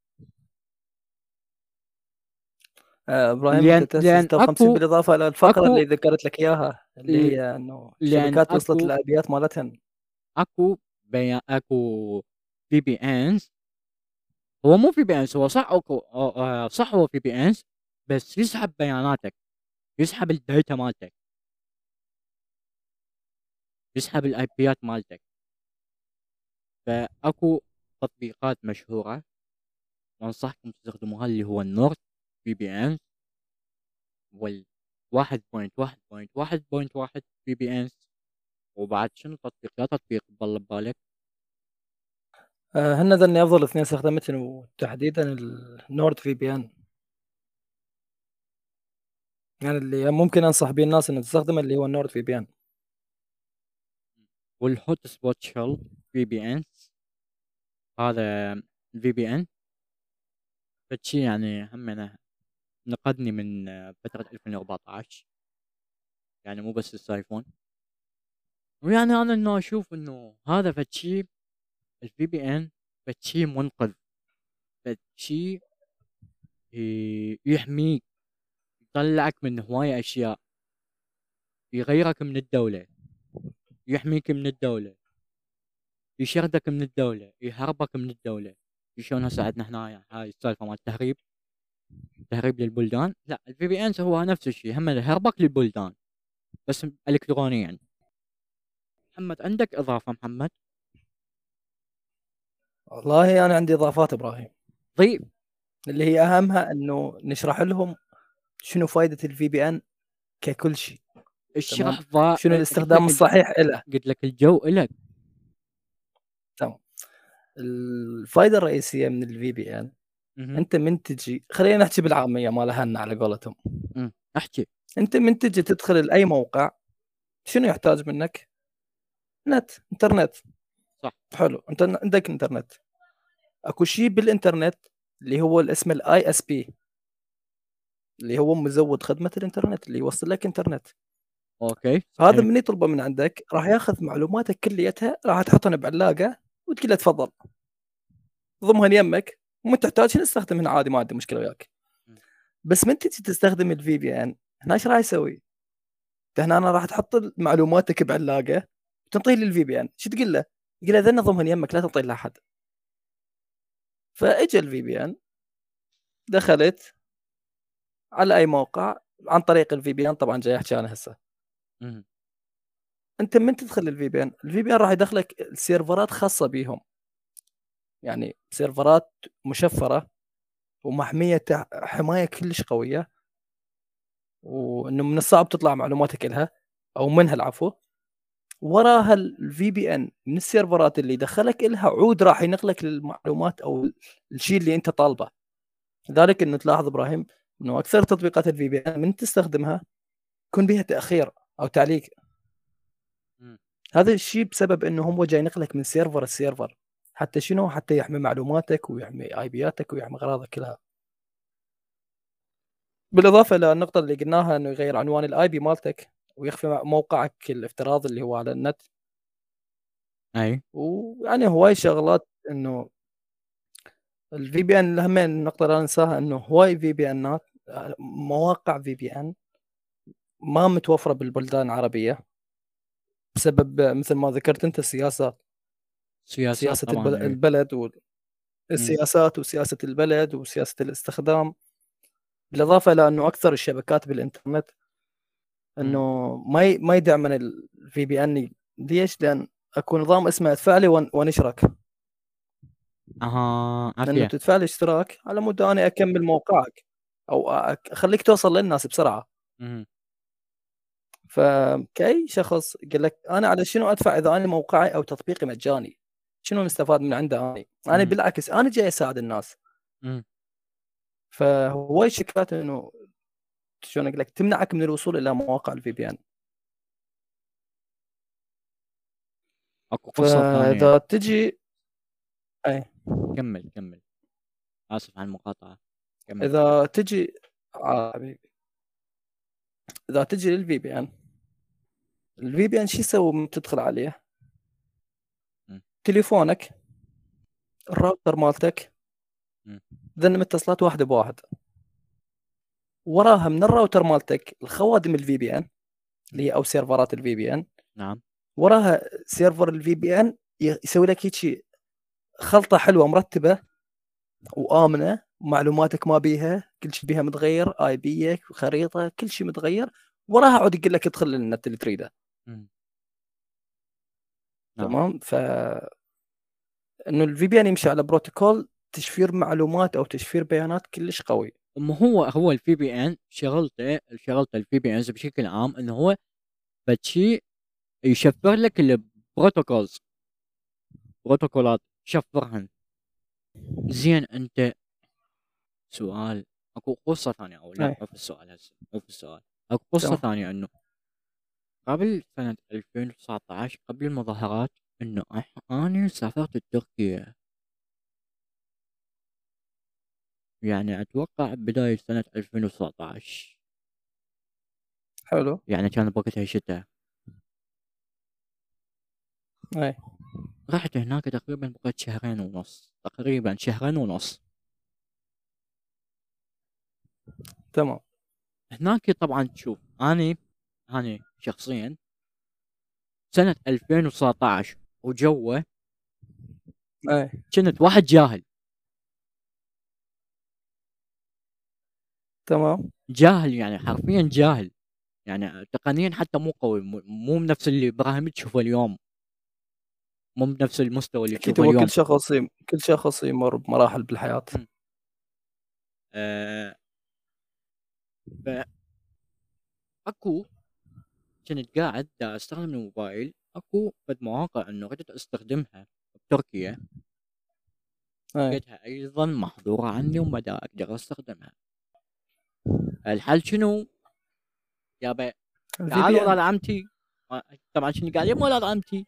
ابراهيم ستة وخمسين بالاضافه الى الفقره اللي ذكرت لك اياها اللي هي انه الشركات وصلت للابيات مالتهم. اكو بيان اكو في بي انز، هو مو في بي انز هو صح، اكو صح هو في بي انز بس يسحب بياناتك، يسحب الداتا مالتك، يسحب الايبيات مالتك. فاكو تطبيقات مشهوره وانصحكم تستخدموها اللي هو النورد في بي ان وال واحد نقطة واحد نقطة واحد نقطة واحد في بي ان. وبعد شنو تطبيق لا تطبيق بالله ببالك؟ آه هن ذني افضل اثنين استخدمتهم، وتحديدا النورد في بي ان يعني اللي ممكن انصح بيه الناس ان تستخدمه اللي هو النورد في بي ان، والهوت سبوت شل في بي ان. هذا في بي ان فشي يعني همنا نقذني من فترة ألفين وأربعة عشر، يعني مو بس السايفون. ويعني أنا إنه أشوف إنه هذا فشي الفي بي إن فشي منقذ، فشي يحميك، يطلعك من هواية أشياء، يغيرك من الدولة، يحميك من الدولة، يشردك من الدولة، يهربك من الدولة. شلون هسه عندنا هنا هاي السالفة مال التهريب، تهريب للبلدان. لا، الفي بي انز هو نفس الشيء، هم يهربك للبلدان بس الكترونيا. يعني محمد عندك اضافة؟ محمد والله انا عندي اضافات ابراهيم. طيب اللي هي اهمها انه نشرح لهم شنو فائدة الفي بي ان ككل شيء، الشرح ضاع، شنو الاستخدام الصحيح له. قلت لك الجو لك. تمام. الفائدة الرئيسية من الفي بي ان، انت من تجي، خلينا نحكي بالعامية مالهن على قولتهم، احكي انت من تجي تدخل لاي موقع شنو يحتاج منك؟ نت، انترنت، صح؟ حلو، انت عندك انترنت، اكو شيء بالانترنت اللي هو الاسم الاي اس بي اللي هو مزود خدمة الانترنت اللي يوصل لك انترنت. اوكي، هذا من يطلبه من عندك راح ياخذ معلوماتك كليتها، راح تحطها بعلاقة وتقول له تفضل ضمها يمك، مو تحتاج نستخدمها عادي، ما عندي مشكله وياك. بس من تجي تستخدم الفي بي ان هنا ايش راح يسوي؟ هنا انا راح تحط معلوماتك بعلاقه وتنطيه للفي بي ان، شو تقول له؟ تقول له ذن ضمها يمك، لا تنطيه لاحد. فاجى الفي بي ان، دخلت على اي موقع عن طريق الفي بي ان، طبعا جاي احكي انا هسه. انت من تدخل الفي بي ان، الفي بي ان راح يدخلك السيرفرات خاصه بيهم، يعني سيرفرات مشفره ومحميه حمايه كلش قويه، وانه من الصعب تطلع معلوماتك لها او منها، العفو. وراها الفي بي ان من السيرفرات اللي دخلك لها عود راح ينقلك للمعلومات او الشيء اللي انت طالبه. لذلك انه تلاحظ ابراهيم انه اكثر تطبيقات الفي بي ان من تستخدمها يكون بها تاخير او تعليق. هذا الشيء بسبب انه هم جاي ينقلك من سيرفر لسيرفر، حتى شنو؟ حتى يحمي معلوماتك ويحمي اي بياتك ويحمي اغراضك كلها. بالاضافه للنقطه اللي قلناها انه يغير عنوان الاي بي مالتك ويخفي موقعك الافتراضي اللي هو على النت. اي، ويعني هواي شغلات انه الفي بي ان. اهم النقطه لا ننساها انه هواي في بي انات، مواقع في بي ان ما متوفره بالبلدان العربيه بسبب مثل ما ذكرت انت السياسات، سياسة, سياسة البل... يعني. البلد والسياسات وسياسة البلد وسياسة الاستخدام. بالإضافة لأنه أكثر الشبكات بالإنترنت أنه ما ي... ما يدعمن الفي بي أن. ليش؟ لأن أكو نظام اسمه أدفع لي ون... ونشرك. أها، لأنه تدفع لي اشتراك على مود أنا أكمل موقعك أو أخليك توصل للناس بسرعة. مم. فكأي شخص يقول لك أنا على شنو أدفع إذا أنا موقعي أو تطبيقي مجاني؟ شنو نستفاد من عنده؟ أنا أنا بالعكس أنا جاي أساعد الناس. مم. فهواي شكلات إنه شلون أقول لك تمنعك من الوصول إلى مواقع الفي بي إن. أكو قصة ثانية. إذا تجي أي كمل كمل. آسف عن المقاطعة. كمل. إذا تجي حبيبي، إذا تجي للفي بي إن، الفي بي إن شو يسوي من تدخل عليه؟ تليفونك، الراوتر مالتك، ذن متصلات واحدة بواحد. وراها من الراوتر مالتك الخوادم الفي بي إن اللي هي أو سيرفرات الفي بي إن. نعم. وراها سيرفر الفي بي إن يسوي لك هيك شيء، خلطة حلوة مرتبة وآمنة، معلوماتك ما بيها، كل شيء بيها متغير، اي بيك، خريطه، كل شيء متغير. وراها عود يقول لك ادخل للنت اللي تريده. تمام. ف انه الفي بي ان يمشي على بروتوكول تشفير معلومات او تشفير بيانات كلش قوي. ما هو هو الفي بي ان شغلته شغلته الفي بي ان بشكل عام انه هو بشي يشفر لك البروتوكولز، بروتوكولات شفرهن. زين، انت سؤال، اكو قصه ثانيه او لا؟ مو في السؤال هسه، مو في السؤال، اكو قصه ثانيه انه قبل سنه ألفين وتسعطعش قبل المظاهرات انه انا سافرت تركيا، يعني اتوقع بدايه سنه ألفين وتسعطعش. حلو، يعني كان بوقتها شتاء. اي رحت هناك تقريبا بقيت شهرين ونص، تقريبا شهرين ونص تمام. هناك طبعا تشوف أني أني شخصيا سنة ألفين وتسعة عشر وجوه أي. كنت واحد جاهل تمام، جاهل يعني حرفيا جاهل، يعني تقنيا حتى مو قوي، مو بنفس اللي إبراهيم تشوفه اليوم، مو بنفس المستوى اللي اكيد. تشوفه هو اليوم. كل شخص يم- كل شخص يمر بمراحل بالحياة. م. آه، ف- اكو كنت قاعد دا استخدم الموبايل، اكو فد مواقع انه ردت استخدمها بتركيا، أي. لقيتها ايضا محظورة عني وما دا اقدر استخدمها. الحل شنو؟ يابا الفي تعال بي ولاد ان عمتي، آه، طبعا شنو قال يم ولاد عمتي،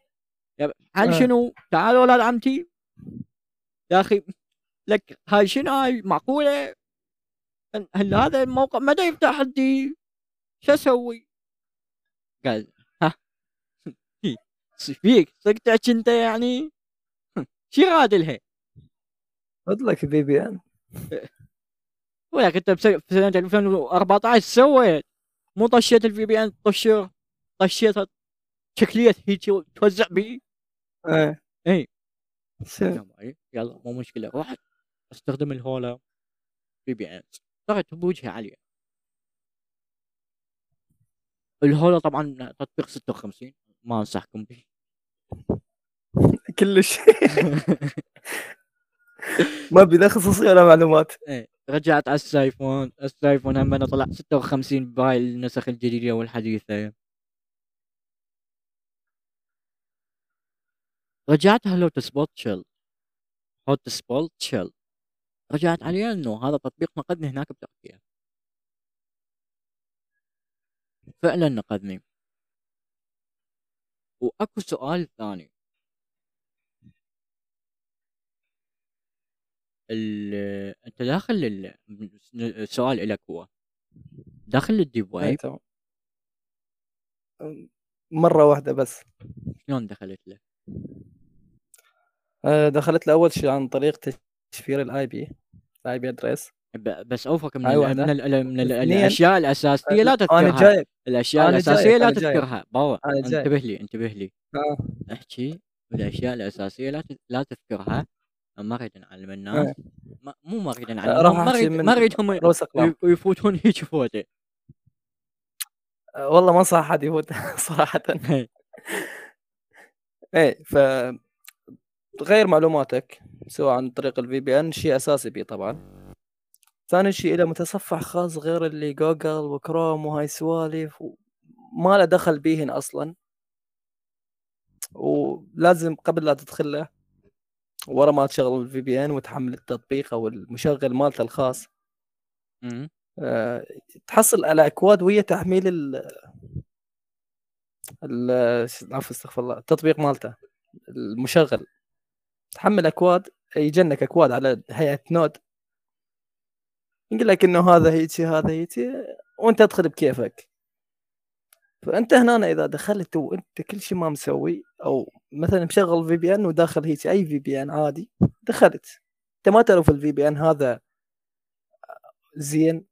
يابا الحل أي. شنو؟ تعال ولاد عمتي يا اخي لك، هاي شنو هاي؟ معقولة؟ هل هل هذا الموقع ما دا يفتح عندي؟ شو اسوي؟ قال ها هي، ايش فيك؟ صقتك انت يعني؟ شي رادلها؟ خذ لك في بي ان. ولك انت بس- في سنة ألفين وأربعة عشر سويت، مو طشيت الفي بي ان طشر، طشيتها شكلية هيك توزع بي. ايه اي شو- قام أي، يلا مو مشكلة، رحت استخدم الهولا في بي ان، صارت بوجهي عليه الهولا. طبعا تطبيق ستة وخمسين ما انصحكم به. كل شيء ما بي لا خصوصية ولا معلومات. ايه، رجعت على السايفون، السايفون هم انا طلع ستة وخمسين بهاي النسخ الجديدة والحديثة، رجعت هلوت سبوت شيل، هوت سبوت شيل، رجعت عليه انه هذا تطبيق نقدني هناك بتركيا، فعلا نقدني. واكو سؤال ثاني، ال... انت داخل ال... السؤال الك، هو داخل ايه الديب تمام. مرة واحدة بس. شلون دخلت له؟ آه، دخلت له اول شيء عن طريق تشفير الاي بي الاي بي ادريس، ب- بس اوفقك من هاي ال... من, واحدة. ال... ال... من ال... اثنين الاشياء الاساسيه لا انا تذكرها، جايب الاشياء انا الاساسيه جايب لا انا جايب تذكرها باوع، انا جايب انتبه لي انتبه لي، اه احكي الاشياء الاساسيه لا ت... لا تذكرها. ما اريد نعلم الناس، آه. ما... مو ما اريد آه، راح نعلمهم، ما احكي اريد ما من اريدهم ي- رؤوس اقلام. يفوتون هيك فوته. آه، والله ما انصح احد يفوت صراحة. ايه، فغير معلوماتك سواء عن طريق الفي بي ان، شيء اساسي بيه طبعا. ثاني شيء الى متصفح خاص غير اللي جوجل وكروم وهاي سوالف، و- ما له دخل بيهن اصلا، ولازم قبل لا تدخل له ورا ما تشغل الفي بي ان وتحمل التطبيق او المشغل مالته الخاص. أمم. آه، تحصل على اكواد ويا تحميل ال ال عفوا استغفر الله، التطبيق مالته المشغل، تحمل اكواد يجنك اكواد على هيئه نود، يقول لك انه هذا هيجي هذا هيجي وانت ادخل بكيفك. فانت هنا اذا دخلت وانت كل شيء ما مسوي، او مثلا مشغل في بي ان وداخل هيك اي في بي ان عادي، دخلت انت ما تعرف الفي بي ان هذا زين،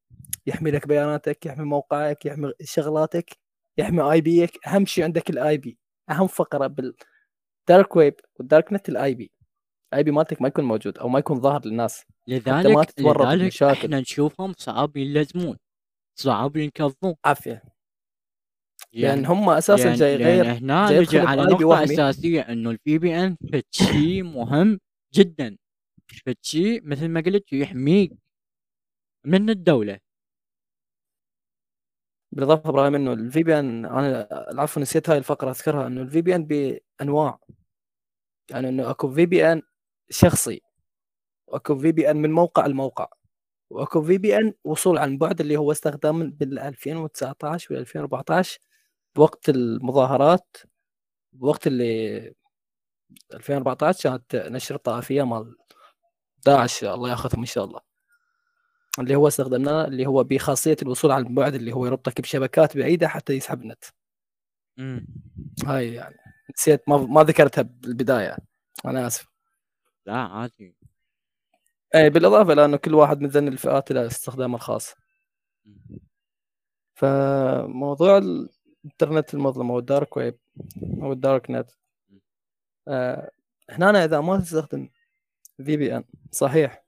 يحمي لك بياناتك، يحمي موقعك، يحمي شغلاتك، يحمي اي بيك. اهم شيء عندك الاي بي، اهم فقره بالدارك ويب والدارك نت الاي بي، الاي بي مالتك ما يكون موجود او ما يكون ظاهر للناس حتى ما لذلك تتورط لذلك بمشاكل. احنا نشوفهم صعب يلزمون، صعب ينكضون، عافيه، لان لان هم اساسا لان جاي لان يغير هنا جاي نجي يدخل على باي بي نقطة وهمي. أساسية إنه الفي بي إن فشي مهم جدا، فشي مثل ما قلت يحميك من الدولة. بالاضافه ابراهيم انه الفي بي ان، انا العفو نسيت هاي الفقره اذكرها، انه الفي بي ان بانواع، يعني انه اكو في بي ان شخصي، واكو في بي ان من موقع لموقع، واكو في بي ان وصول عن بعد اللي هو استخدام بال ألفين وتسعة عشر و ألفين وأربعة عشر بوقت المظاهرات، بوقت اللي ألفين وأربعة عشر كانت نشر طائفيه مال داعش الله ياخذهم ان شاء الله، اللي هو استخدمناه اللي هو بخاصيه الوصول عن بعد اللي هو يربطك بشبكات بعيده حتى يسحب النت. مم. هاي يعني نسيت ما ما ذكرتها بالبدايه. انا اسف. لا عادي. اي بالاضافه لانه كل واحد متذنب الفئات الى استخدامه الخاص. فموضوع الانترنت المظلم او الدارك ويب او الدارك نت، آه هنا أنا اذا ما تستخدم في بي ان صحيح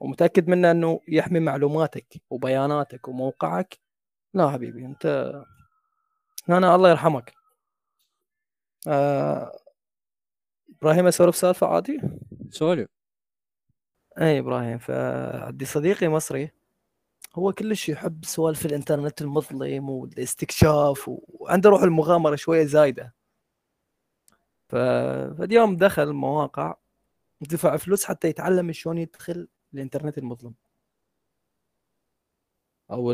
ومتاكد منه انه يحمي معلوماتك وبياناتك وموقعك، لا حبيبي انت هنا الله يرحمك. آه ابراهيم اسولف سالفه عادي؟ سولف. اي ابراهيم، فعندي صديقي مصري هو كلش يحب سوالف الانترنت المظلم والاستكشاف وعنده روح المغامره شويه زايده. ف فاليوم دخل مواقع دفع فلوس حتى يتعلم شلون يدخل الانترنت المظلم او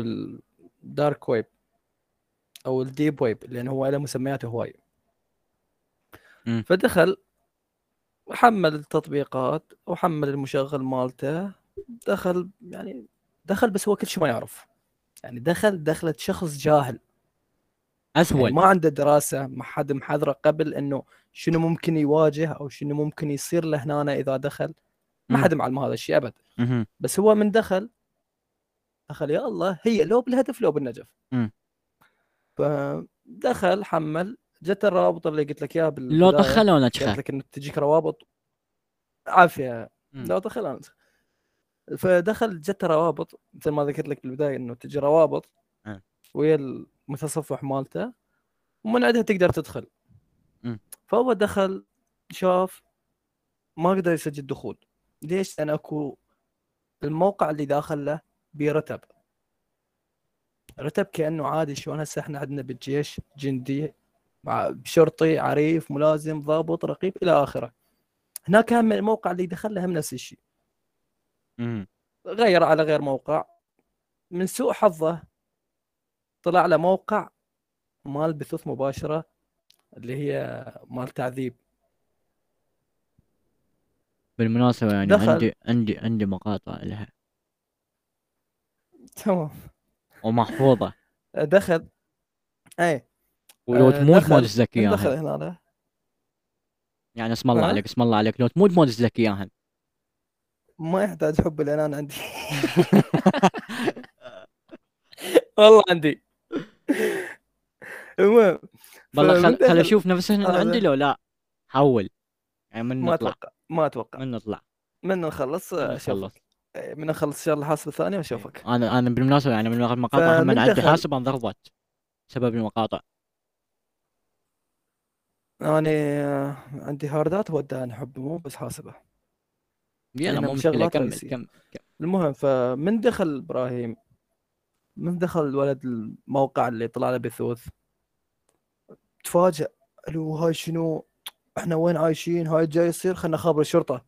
الدارك ويب او الديب ويب، لان هو له مسميات هواي. فدخل حمل التطبيقات وحمل المشغل مالته، دخل يعني دخل بس هو كل شيء ما يعرف، يعني دخل دخلة شخص جاهل اسود، يعني ما عنده دراسه، ما حد محذره قبل انه شنو ممكن يواجه او شنو ممكن يصير له هنا اذا دخل، ما حد معلم هذا الشيء ابد. بس هو من دخل دخل يا الله هي لو بالهدف لو بالنجف. فدخل حمل، جت الروابط اللي قلت لك اياها بالبدايه لو دخل ولا تشخر، قلت لك انه تجيك روابط عافيه لو دخل ولا تشخر. فدخل جت روابط مثل ما ذكرت لك بالبدايه انه تجي روابط م. ويا المتصفح مالته ومن عندها تقدر تدخل. م. فهو دخل شاف ما قدر يسجل دخول. ليش؟ لان اكو الموقع اللي داخله برتب رتب كانه عادي، شلون هسه احنا عندنا بالجيش جندي مع شرطي عريف ملازم ضابط رقيب الى اخره، هناك هم الموقع اللي دخله هم نفس الشيء. امم غير على غير موقع، من سوء حظه طلع له موقع مال بثوث مباشره اللي هي مال تعذيب. بالمناسبه يعني دخل. عندي عندي عندي مقاطع لها تمام ومحفوظه. دخل اي ولو تموت ما تزلك اياها. دخل هنا يعني اسم الله أه؟ عليك اسم الله عليك لو تموت ما تزلك اياها. ما يحتاج حب الانان عندي. والله عندي. المهم والله خل خل اشوف نفسه هنا عندي لو لا حول يعني من ما نطلع. اتوقع ما اتوقع من نطلع من نخلص اشوفك من نخلص ان شاء الله الحاسب الثاني واشوفك. انا انا بالمناسبه يعني من المقاطع من عندي حاسب انضربت بسبب المقاطع. أنا عندي هاردات ودان حب مو بس حاسبة. يلا مو مشكلة كمل كمل. المهم فمن دخل إبراهيم من دخل الولد الموقع اللي طلع له بثوث تفاجأ قالوا هاي شنو احنا وين عايشين هاي جاي يصير خلنا خابر الشرطة.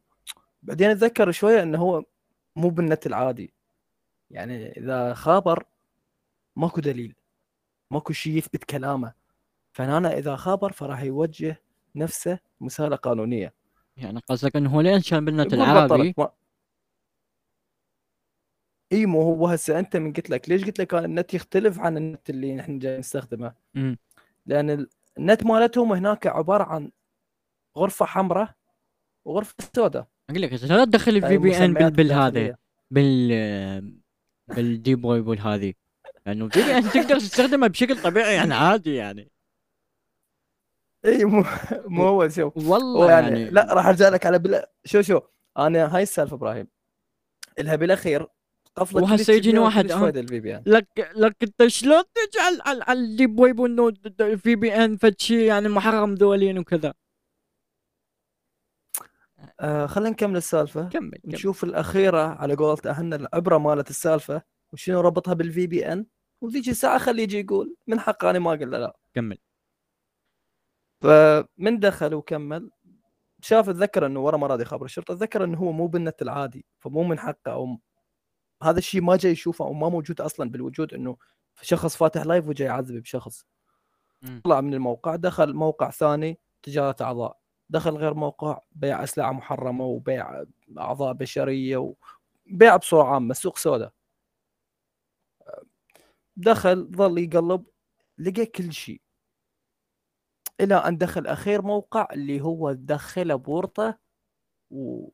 بعدين اتذكر شوية انه هو مو بالنت العادي، يعني اذا خابر ماكو دليل ماكو شيء يثبت كلامه، فانا اذا خابر فراح يوجه نفسه مساله قانونيه. يعني قصدك انه هو لين كان بالنت العربي ما... اي مو هو هسه انت من قلت لك ليش قلت لك النت يختلف عن النت اللي نحن جاي نستخدمه. م. لان النت مالتهم هناك عباره عن غرفه حمراء وغرفه سوداء. اقول لك لا تدخل الفي بي ان بالهذا بال بالديب ويب والهذي، لانه الفي بي ان تقدر تستخدمه بشكل طبيعي يعني عادي يعني. اي مو مو هو شوف والله يعني, يعني لا راح ارجع لك على بلا... شو شو انا هاي السالفه ابراهيم الها بالاخير قفله. وهسه يجيني واحد أه. لك لك انت شلون تجعل على على الديب ويب وانه في بي ان فتشي يعني محرم دوليا وكذا. آه خلينا نكمل السالفه كمل نشوف الاخيره على قولت اهلنا العبره مالت السالفه وشنو ربطها بالفي بي ان، وذيك الساعه خليه يجي يقول من حقه انا ما اقول له لا. كمل. فمن دخل وكمل شاف اتذكر انه ورا ما راضي يخابر الشرطه، اتذكر انه هو مو بالنت العادي فمو من حقه او هذا الشيء ما جاي يشوفه او ما موجود اصلا بالوجود انه شخص فاتح لايف وجاي يعذب بشخص. طلع من الموقع دخل موقع ثاني تجاره اعضاء، دخل غير موقع بيع اسلحه محرمه وبيع اعضاء بشريه وبيع بصوره عامه سوق سوداء. دخل ظل يقلب لقى كل شيء الى ان دخل اخير موقع اللي هو دخله بورطه و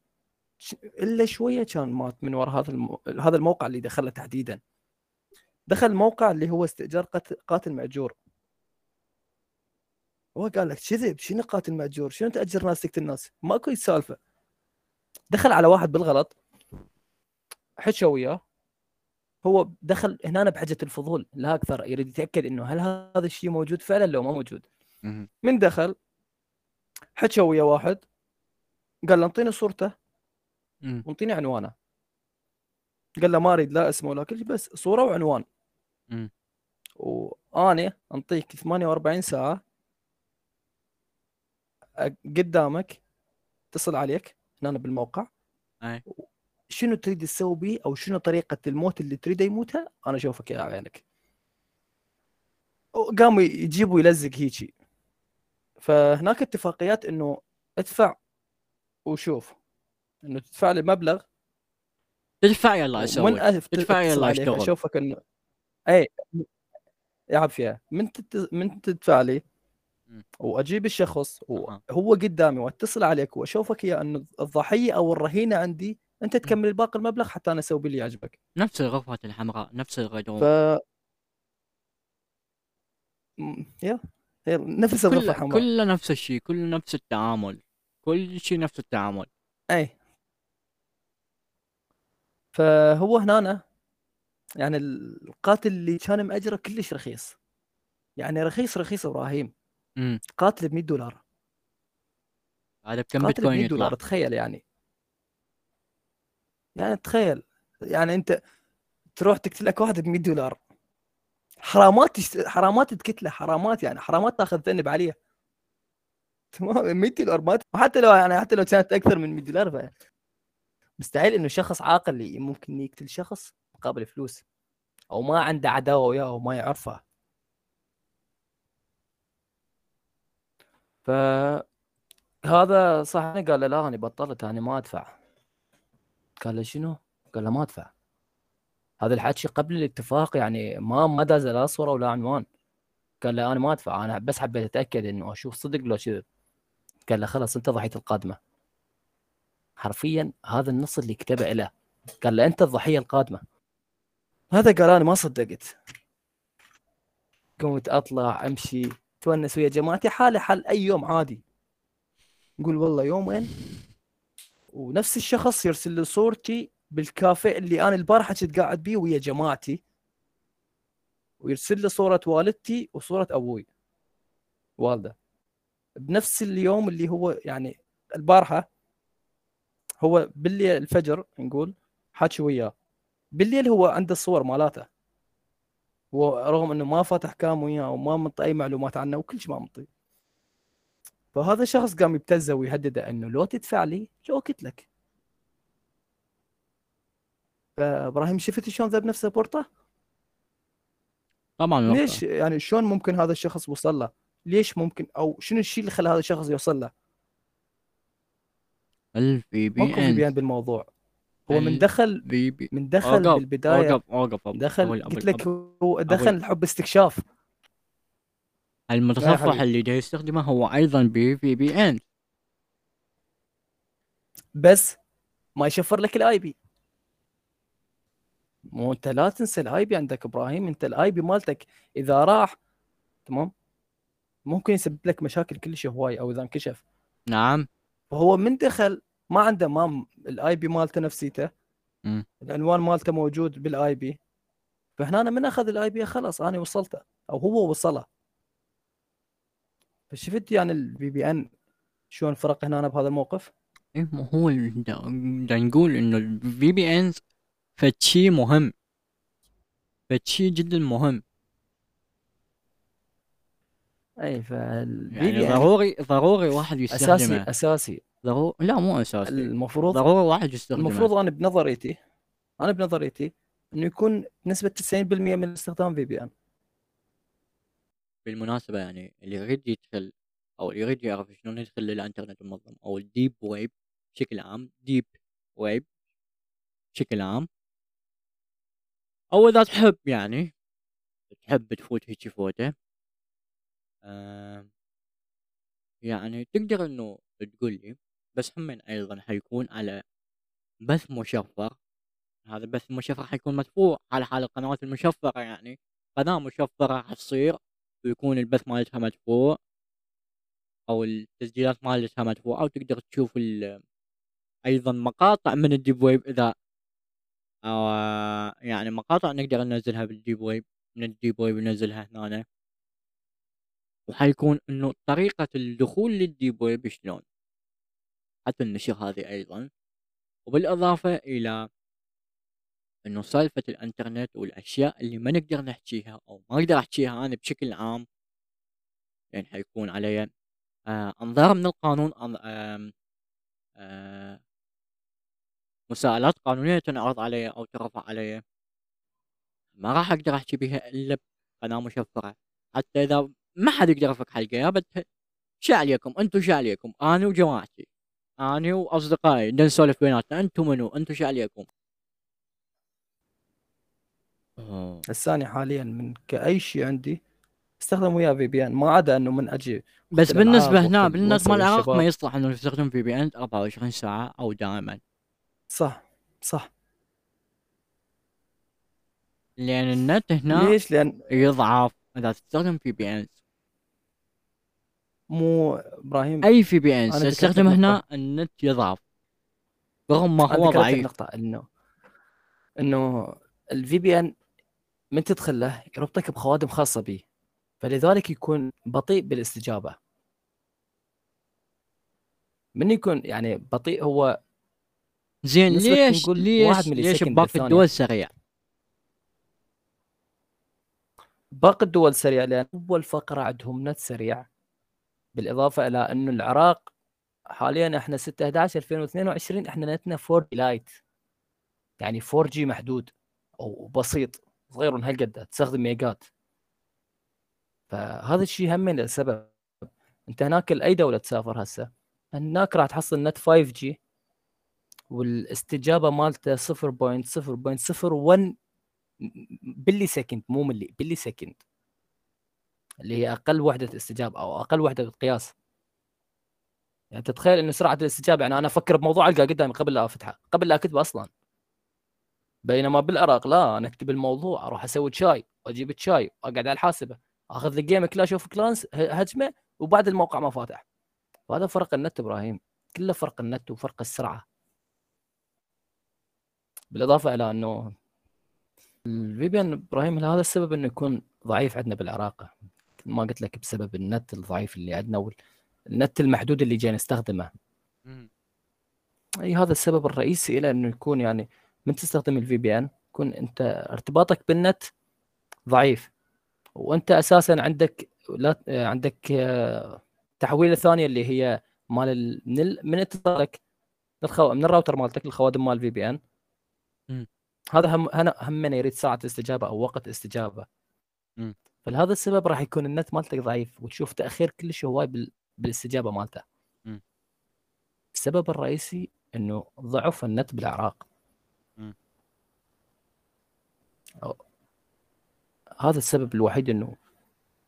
الا شويه كان مات من وراء هذا المو... هذا الموقع اللي دخله تحديدا. دخل موقع اللي هو استئجار قاتل ماجور. هو قال لك كذب، شنو قاتل ماجور؟ شنو تاجر ناس تقتل الناس؟ ماكو سالفه. دخل على واحد بالغلط حكى وياه، هو دخل هنا بحجه الفضول لا اكثر، يريد يتاكد انه هل هذا الشيء موجود فعلا لو ما موجود. من دخل حكى ويا واحد قال له انطيني صورته وانطيني عنوانه، قال له ما اريد لا اسمه ولا كل شيء بس صوره وعنوان، وانا انطيك ثمانية وأربعين ساعه قدامك اتصل عليك هنا بالموقع. اي شنو تريد تسوي بيه او شنو طريقه الموت اللي تريده يموتها انا اشوفك يا عينك. قاموا يجيبوا يلزق هيجي، فهناك اتفاقيات انه ادفع وشوف انه تدفع لي مبلغ، ادفع يلا اسوي ادفع يلا اشتغل اشوفك انه اي يا عافيه من تت... من تدفع لي واجيب الشخص وهو قدامي واتصل عليك واشوفك يا انه الضحيه او الرهينه عندي، انت تكمل باقي المبلغ حتى انا اسوي اللي يعجبك. نفس الغرفه الحمراء نفس الغدوه ف... يا يلا نفس الغرفه الحمراء كله نفس الشيء، كله نفس التعامل، كل شيء نفس التعامل. اي فهو هنا يعني القاتل اللي كان مأجره كلش رخيص، يعني رخيص رخيص ابراهيم. امم قاتل ب مية دولار، هذا بكم بيتكوين يطلع؟ تخيل يعني يعني تخيل يعني انت تروح تقتلك واحد ب مية دولار، حرامات حرامات تقتله، حرامات يعني حرامات تاخذ ذنب عليه تمام. مية دولار ما، وحتى لو يعني حتى لو كانت اكثر من مية دولار مستحيل انه شخص عاقل ممكن يقتل شخص مقابل فلوس او ما عنده عداوه وياه وما يعرفه. فهذا صح قال له لا انا بطلت انا ما ادفع. قال له شنو؟ قال له ما ادفع. هذا الحكي قبل الاتفاق يعني ما ما داز لا صوره ولا عنوان. قال له انا ما ادفع، انا بس حبيت اتاكد انه اشوف صدق لو كذب. قال له خلاص انت ضحيه القادمه. حرفيا هذا النص اللي كتبه له، قال له انت الضحيه القادمه. هذا قال انا ما صدقت، قمت اطلع امشي تونس ويا جماعتي حالي حال اي يوم عادي. نقول والله يومين ونفس الشخص يرسل لي صورتي بالكافيه اللي انا البارحه كنت قاعد بيه ويا جماعتي، ويرسل لي صوره والدتي وصوره ابوي والده بنفس اليوم اللي هو يعني البارحه. هو بالليل الفجر نقول حاكي وياه بالليل، هو عنده الصور مالاته ورغم انه ما فاتح كام وياه وما منطي اي معلومات عنه وكل شيء ما منطي. فهذا الشخص قام يبتزه ويهدده انه لو تدفع لي لو اقتلك. فابراهيم شفت شلون ذاب نفسه بورطه؟ طبعا ليش يعني شلون ممكن هذا الشخص وصل له؟ ليش ممكن او شنو الشيء اللي خلى هذا الشخص يوصل له؟ الفي بي ان بيان بالموضوع. هو من دخل من دخل بالبدايه اوقف اوقف دخل قلت لك هو دخل الحب استكشاف. المتصفح اللي جاي يستخدمه هو ايضا بي في بي ان، بس ما يشفر لك الاي بي. مو انت لا تنسى الاي بي عندك ابراهيم، انت الاي بي مالتك اذا راح تمام ممكن يسبب لك مشاكل كلش هواي او اذا انكشف. نعم. فهو من دخل ما عنده ما الاي بي مالته نفسيته، م. العنوان مالته موجود بالاي بي، فهنا من اخذ الاي بي خلاص انا وصلته او هو وصله. فشفت يعني البي بي ان شلون فرق هنا بهذا الموقف؟ ايه هو دا نقول انه البي بي ان فشي مهم، فشي جدا مهم. اي فالبي بي ان ضروري ضروري واحد يستخدمه. اساسي اساسي ضروري لا مو اساسي، المفروض ضروري واحد يستخدمه. المفروض انا بنظريتي انا بنظريتي انه يكون نسبه تسعين بالمية من استخدام في بي ان. بالمناسبه يعني اللي يريد يدخل او اللي يريد يعرف شلون يدخل للانترنت المنظم او الديب ويب بشكل عام، ديب ويب بشكل عام، او اذا تحب يعني تحب تفوت هيك فوته آه يعني تقدر انه تقول لي بس هم أيضا حيكون على بث مشفر. هذا البث المشفر حيكون مدفوع على حال القنوات المشفرة، يعني قناة مشفرة حتصير ويكون البث مالتها مدفوع أو التسجيلات مالتها مدفوعة، أو تقدر تشوف أيضا مقاطع من الديب ويب إذا أو يعني مقاطع نقدر ننزلها بالديب ويب، من الديب ويب ننزلها هنا. وحيكون إنه طريقة الدخول للديب ويب شلون حتى النشر هذه أيضا. وبالإضافة إلى إنه سالفة الإنترنت والأشياء اللي ما نقدر نحكيها أو ما أقدر أحكيها أنا بشكل عام، لأن حيكون علي آه أنظار من القانون، آه آه مساءلات قانونية تنعرض علي أو ترفع علي، ما راح أقدر أحكي بها إلا بقناة مشفرة. حتى إذا ما حد يقدر يفك حلقة، يا بت شعليكم أنتو، شعليكم أنا وجماعتي، أنا وأصدقائي نسولف بيناتنا، أنتو منو، أنتو شعليكم. هسه أنا حاليا من كأي شيء عندي استخدم ويا في بي إن، ما عدا إنه من أجي بس بالنسبة هنا بالناس مال العراق ما يصلح إنه يستخدم في بي إن أربعة وعشرين ساعة أو دائما. صح صح، لأن النت هنا ليش؟ لأن يضعف إذا تستخدم في بي إن. مو إبراهيم أي في بي إن تستخدم هنا النت يضعف رغم ما هو ضعيف. النقطة إنه إنه الفي بي إن من تدخل له يربطك بخوادم خاصة به، فلذلك يكون بطيء بالاستجابة. من يكون يعني بطيء هو زين، ليش ليش ليش باقي الدول سريع؟ باقي الدول سريع لأن أول فقرة عندهم نت سريع، بالإضافة إلى أنه العراق حاليا احنا ستة أحد عشر ألفين واثنين وعشرين احنا نتنا فور جي لايت، يعني فور جي محدود أو بسيط صغير من هالقد، تستخدم ميجات. فهذا الشيء همين لسبب، أنت هناك لأي دولة تسافر هسه هناك راح تحصل نت فايف جي والاستجابة مالته صفر فاصلة صفر واحد باللي سكند، مو ملي باللي سكند، اللي هي أقل وحدة استجابة أو أقل وحدة بالقياس. يعني تتخيل إنه سرعة الاستجابة، يعني أنا أفكر بموضوع ألقى قدامي قبل لا أفتحه، قبل لا أكتبه أصلاً. بينما بالعراق لا، أنا أكتب الموضوع أروح أسوي شاي وأجيب الشاي وأقعد على الحاسبة أخذ لي جيم كلاش أوف كلانس هجمة وبعد الموقع ما فاتح. وهذا فرق النت إبراهيم، كله فرق النت وفرق السرعة. بالإضافة إلى أنه الفي بي إن إبراهيم لهذا السبب إنه يكون ضعيف عندنا بالعراق، ما قلت لك بسبب النت الضعيف اللي عندنا والنت المحدود اللي جاي نستخدمه. أي هذا السبب الرئيسي إلى إنه يكون يعني من تستخدم الفي بي إن يكون أنت ارتباطك بالنت ضعيف، وأنت أساسا عندك لا عندك تحويلة ثانية اللي هي مال من من اتصالك من الراوتر مالتك الخوادم مال الفي بي إن. هذا هم همنا يريد ساعة استجابة أو وقت استجابة. م. فلهذا السبب راح يكون النت مالتك ضعيف وتشوف تأخير كلش هواي بال... بالاستجابة مالته. م. السبب الرئيسي إنه ضعف النت بالعراق. م. أو... هذا السبب الوحيد إنه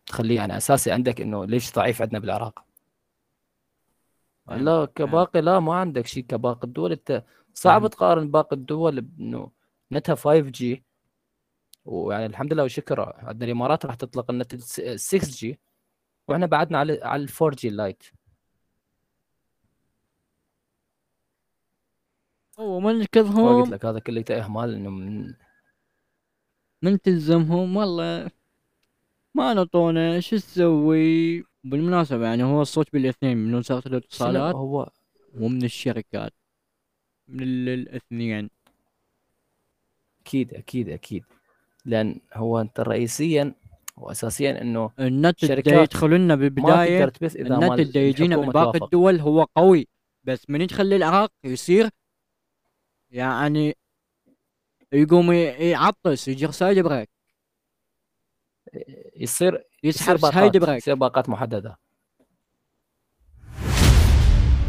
تخليه يعني أساسي عندك إنه ليش ضعيف عندنا بالعراق. م. لا كباقي لا ما عندك شيء كباقي الدول، أنت صعب تقارن باقي الدول بإنه نتها فايف جي، ويعني الحمد لله والشكر عندنا الامارات راح تطلق النت سكس جي واحنا بعدنا على على فور جي لايت. هو من يكذهم قلت لك هذا كله اهمال انه من من تلزمهم والله ما نطونا شو تسوي. بالمناسبه يعني هو الصوت بالاثنين من وزاره الاتصالات هو ومن الشركات، من الاثنين اكيد اكيد اكيد، لان هو انت رئيسيا واساسيا انه النت اللي يدخلنا بالبدايه النت اللي يجينا من باقي الدول هو قوي، بس من يدخل للعراق يصير يعني يقوم يعطس، يجي سايد بريك، يصير يسحب سايد بريك، يصير باقات محدده.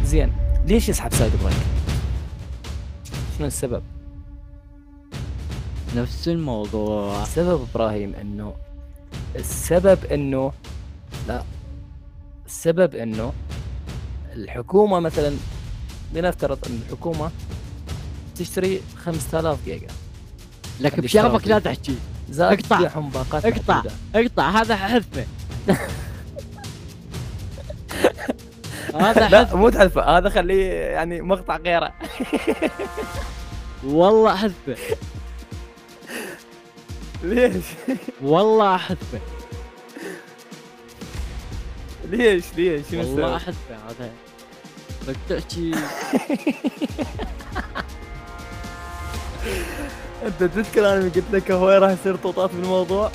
زين ليش يسحب سايد بريك؟ شنو السبب؟ نفس الموضوع. السبب إبراهيم إنه السبب إنه لا السبب إنه الحكومة مثلا لنفترض ان الحكومه تشتري خمسة آلاف جيجا، لكن بشغفك لا تحكي. اقطع اقطع اقطع، هذا حذفه. هذا لا مو تحذفه، هذا خليه يعني مقطع غيره. والله حذفه. ليش؟ والله حذفه. ليش ليش؟ شنو سويت؟ والله حذفه هذا. بدك تحكي. انت تذكر انا قلت لك هواي راح يصير توطات بالموضوع؟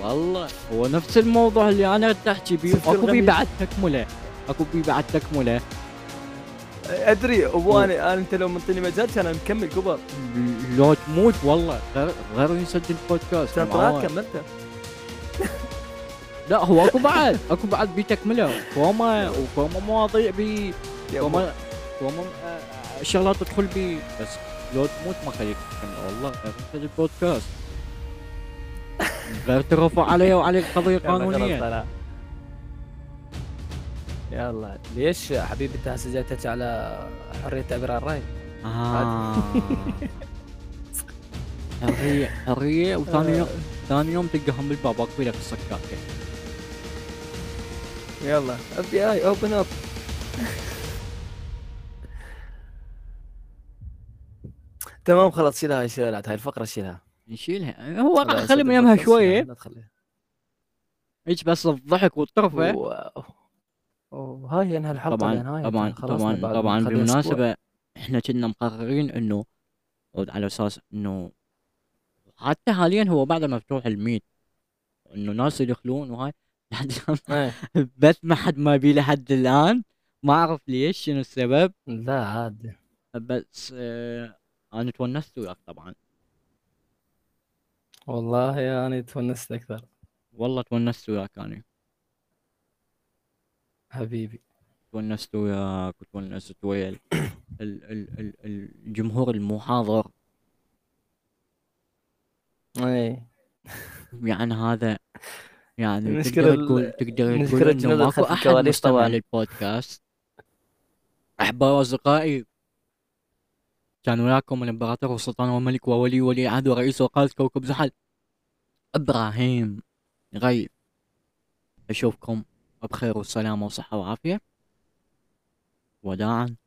والله هو نفس الموضوع اللي انا ارتحت احكي بيه. اكو بيه بعد تكمله، اكو بيه بعد تكمله. ادري ابو انا انت لو منطيني مجال كان مكمل كبر. لو تموت والله غير غير نسجل بودكاست. انت طلعت كملته. لا هو اكو بعد، اكو بعد بيه تكمله، فما وفما مواضيع بيه، فما فما شغلات تدخل بيه، بس لو تموت ما خليك تكمل والله غير نسجل بودكاست. غير ترفع علي وعليك قضية قانونية. يلا ليش حبيبي انت هسه جاي تحكي على حرية تعبير عن الرأي؟ آه. حرية حرية، وثاني يوم ثاني يوم تلقاهم بالباب واقفين لك السكاكة. يلا اف بي اي اوبن اب. تمام خلاص شيلها، شيلها هاي الفقرة، شيلها نشيلها. هو خلي من يمها شويه، لا تخليها هيك بس الضحك والطرفه. وهاي انها الحلقه طبعا طبعا طبعا طبعا. بالمناسبه احنا كنا مقررين انه على اساس انه حتى حاليا هو بعد مفتوح الميت انه ناس يدخلون وهاي بس ما حد ما بي لحد الان، ما اعرف ليش شنو السبب. لا عادي بس آه انا تونست وياك طبعا. والله انا يعني تونست اكثر، والله تونست وياك انا حبيبي، تونست وياك وتونست ويا الجمهور المحاضر. اي يعني هذا يعني تقدر تقول تقدر تقول انه ماكو احد مستمع للبودكاست. احباء واصدقائي، كان وياكم الامبراطور والسلطان والملك وولي ولي العهد ورئيس وقائد كوكب زحل ابراهيم غيث. اشوفكم بخير والسلامه وصحه وعافيه. وداعا.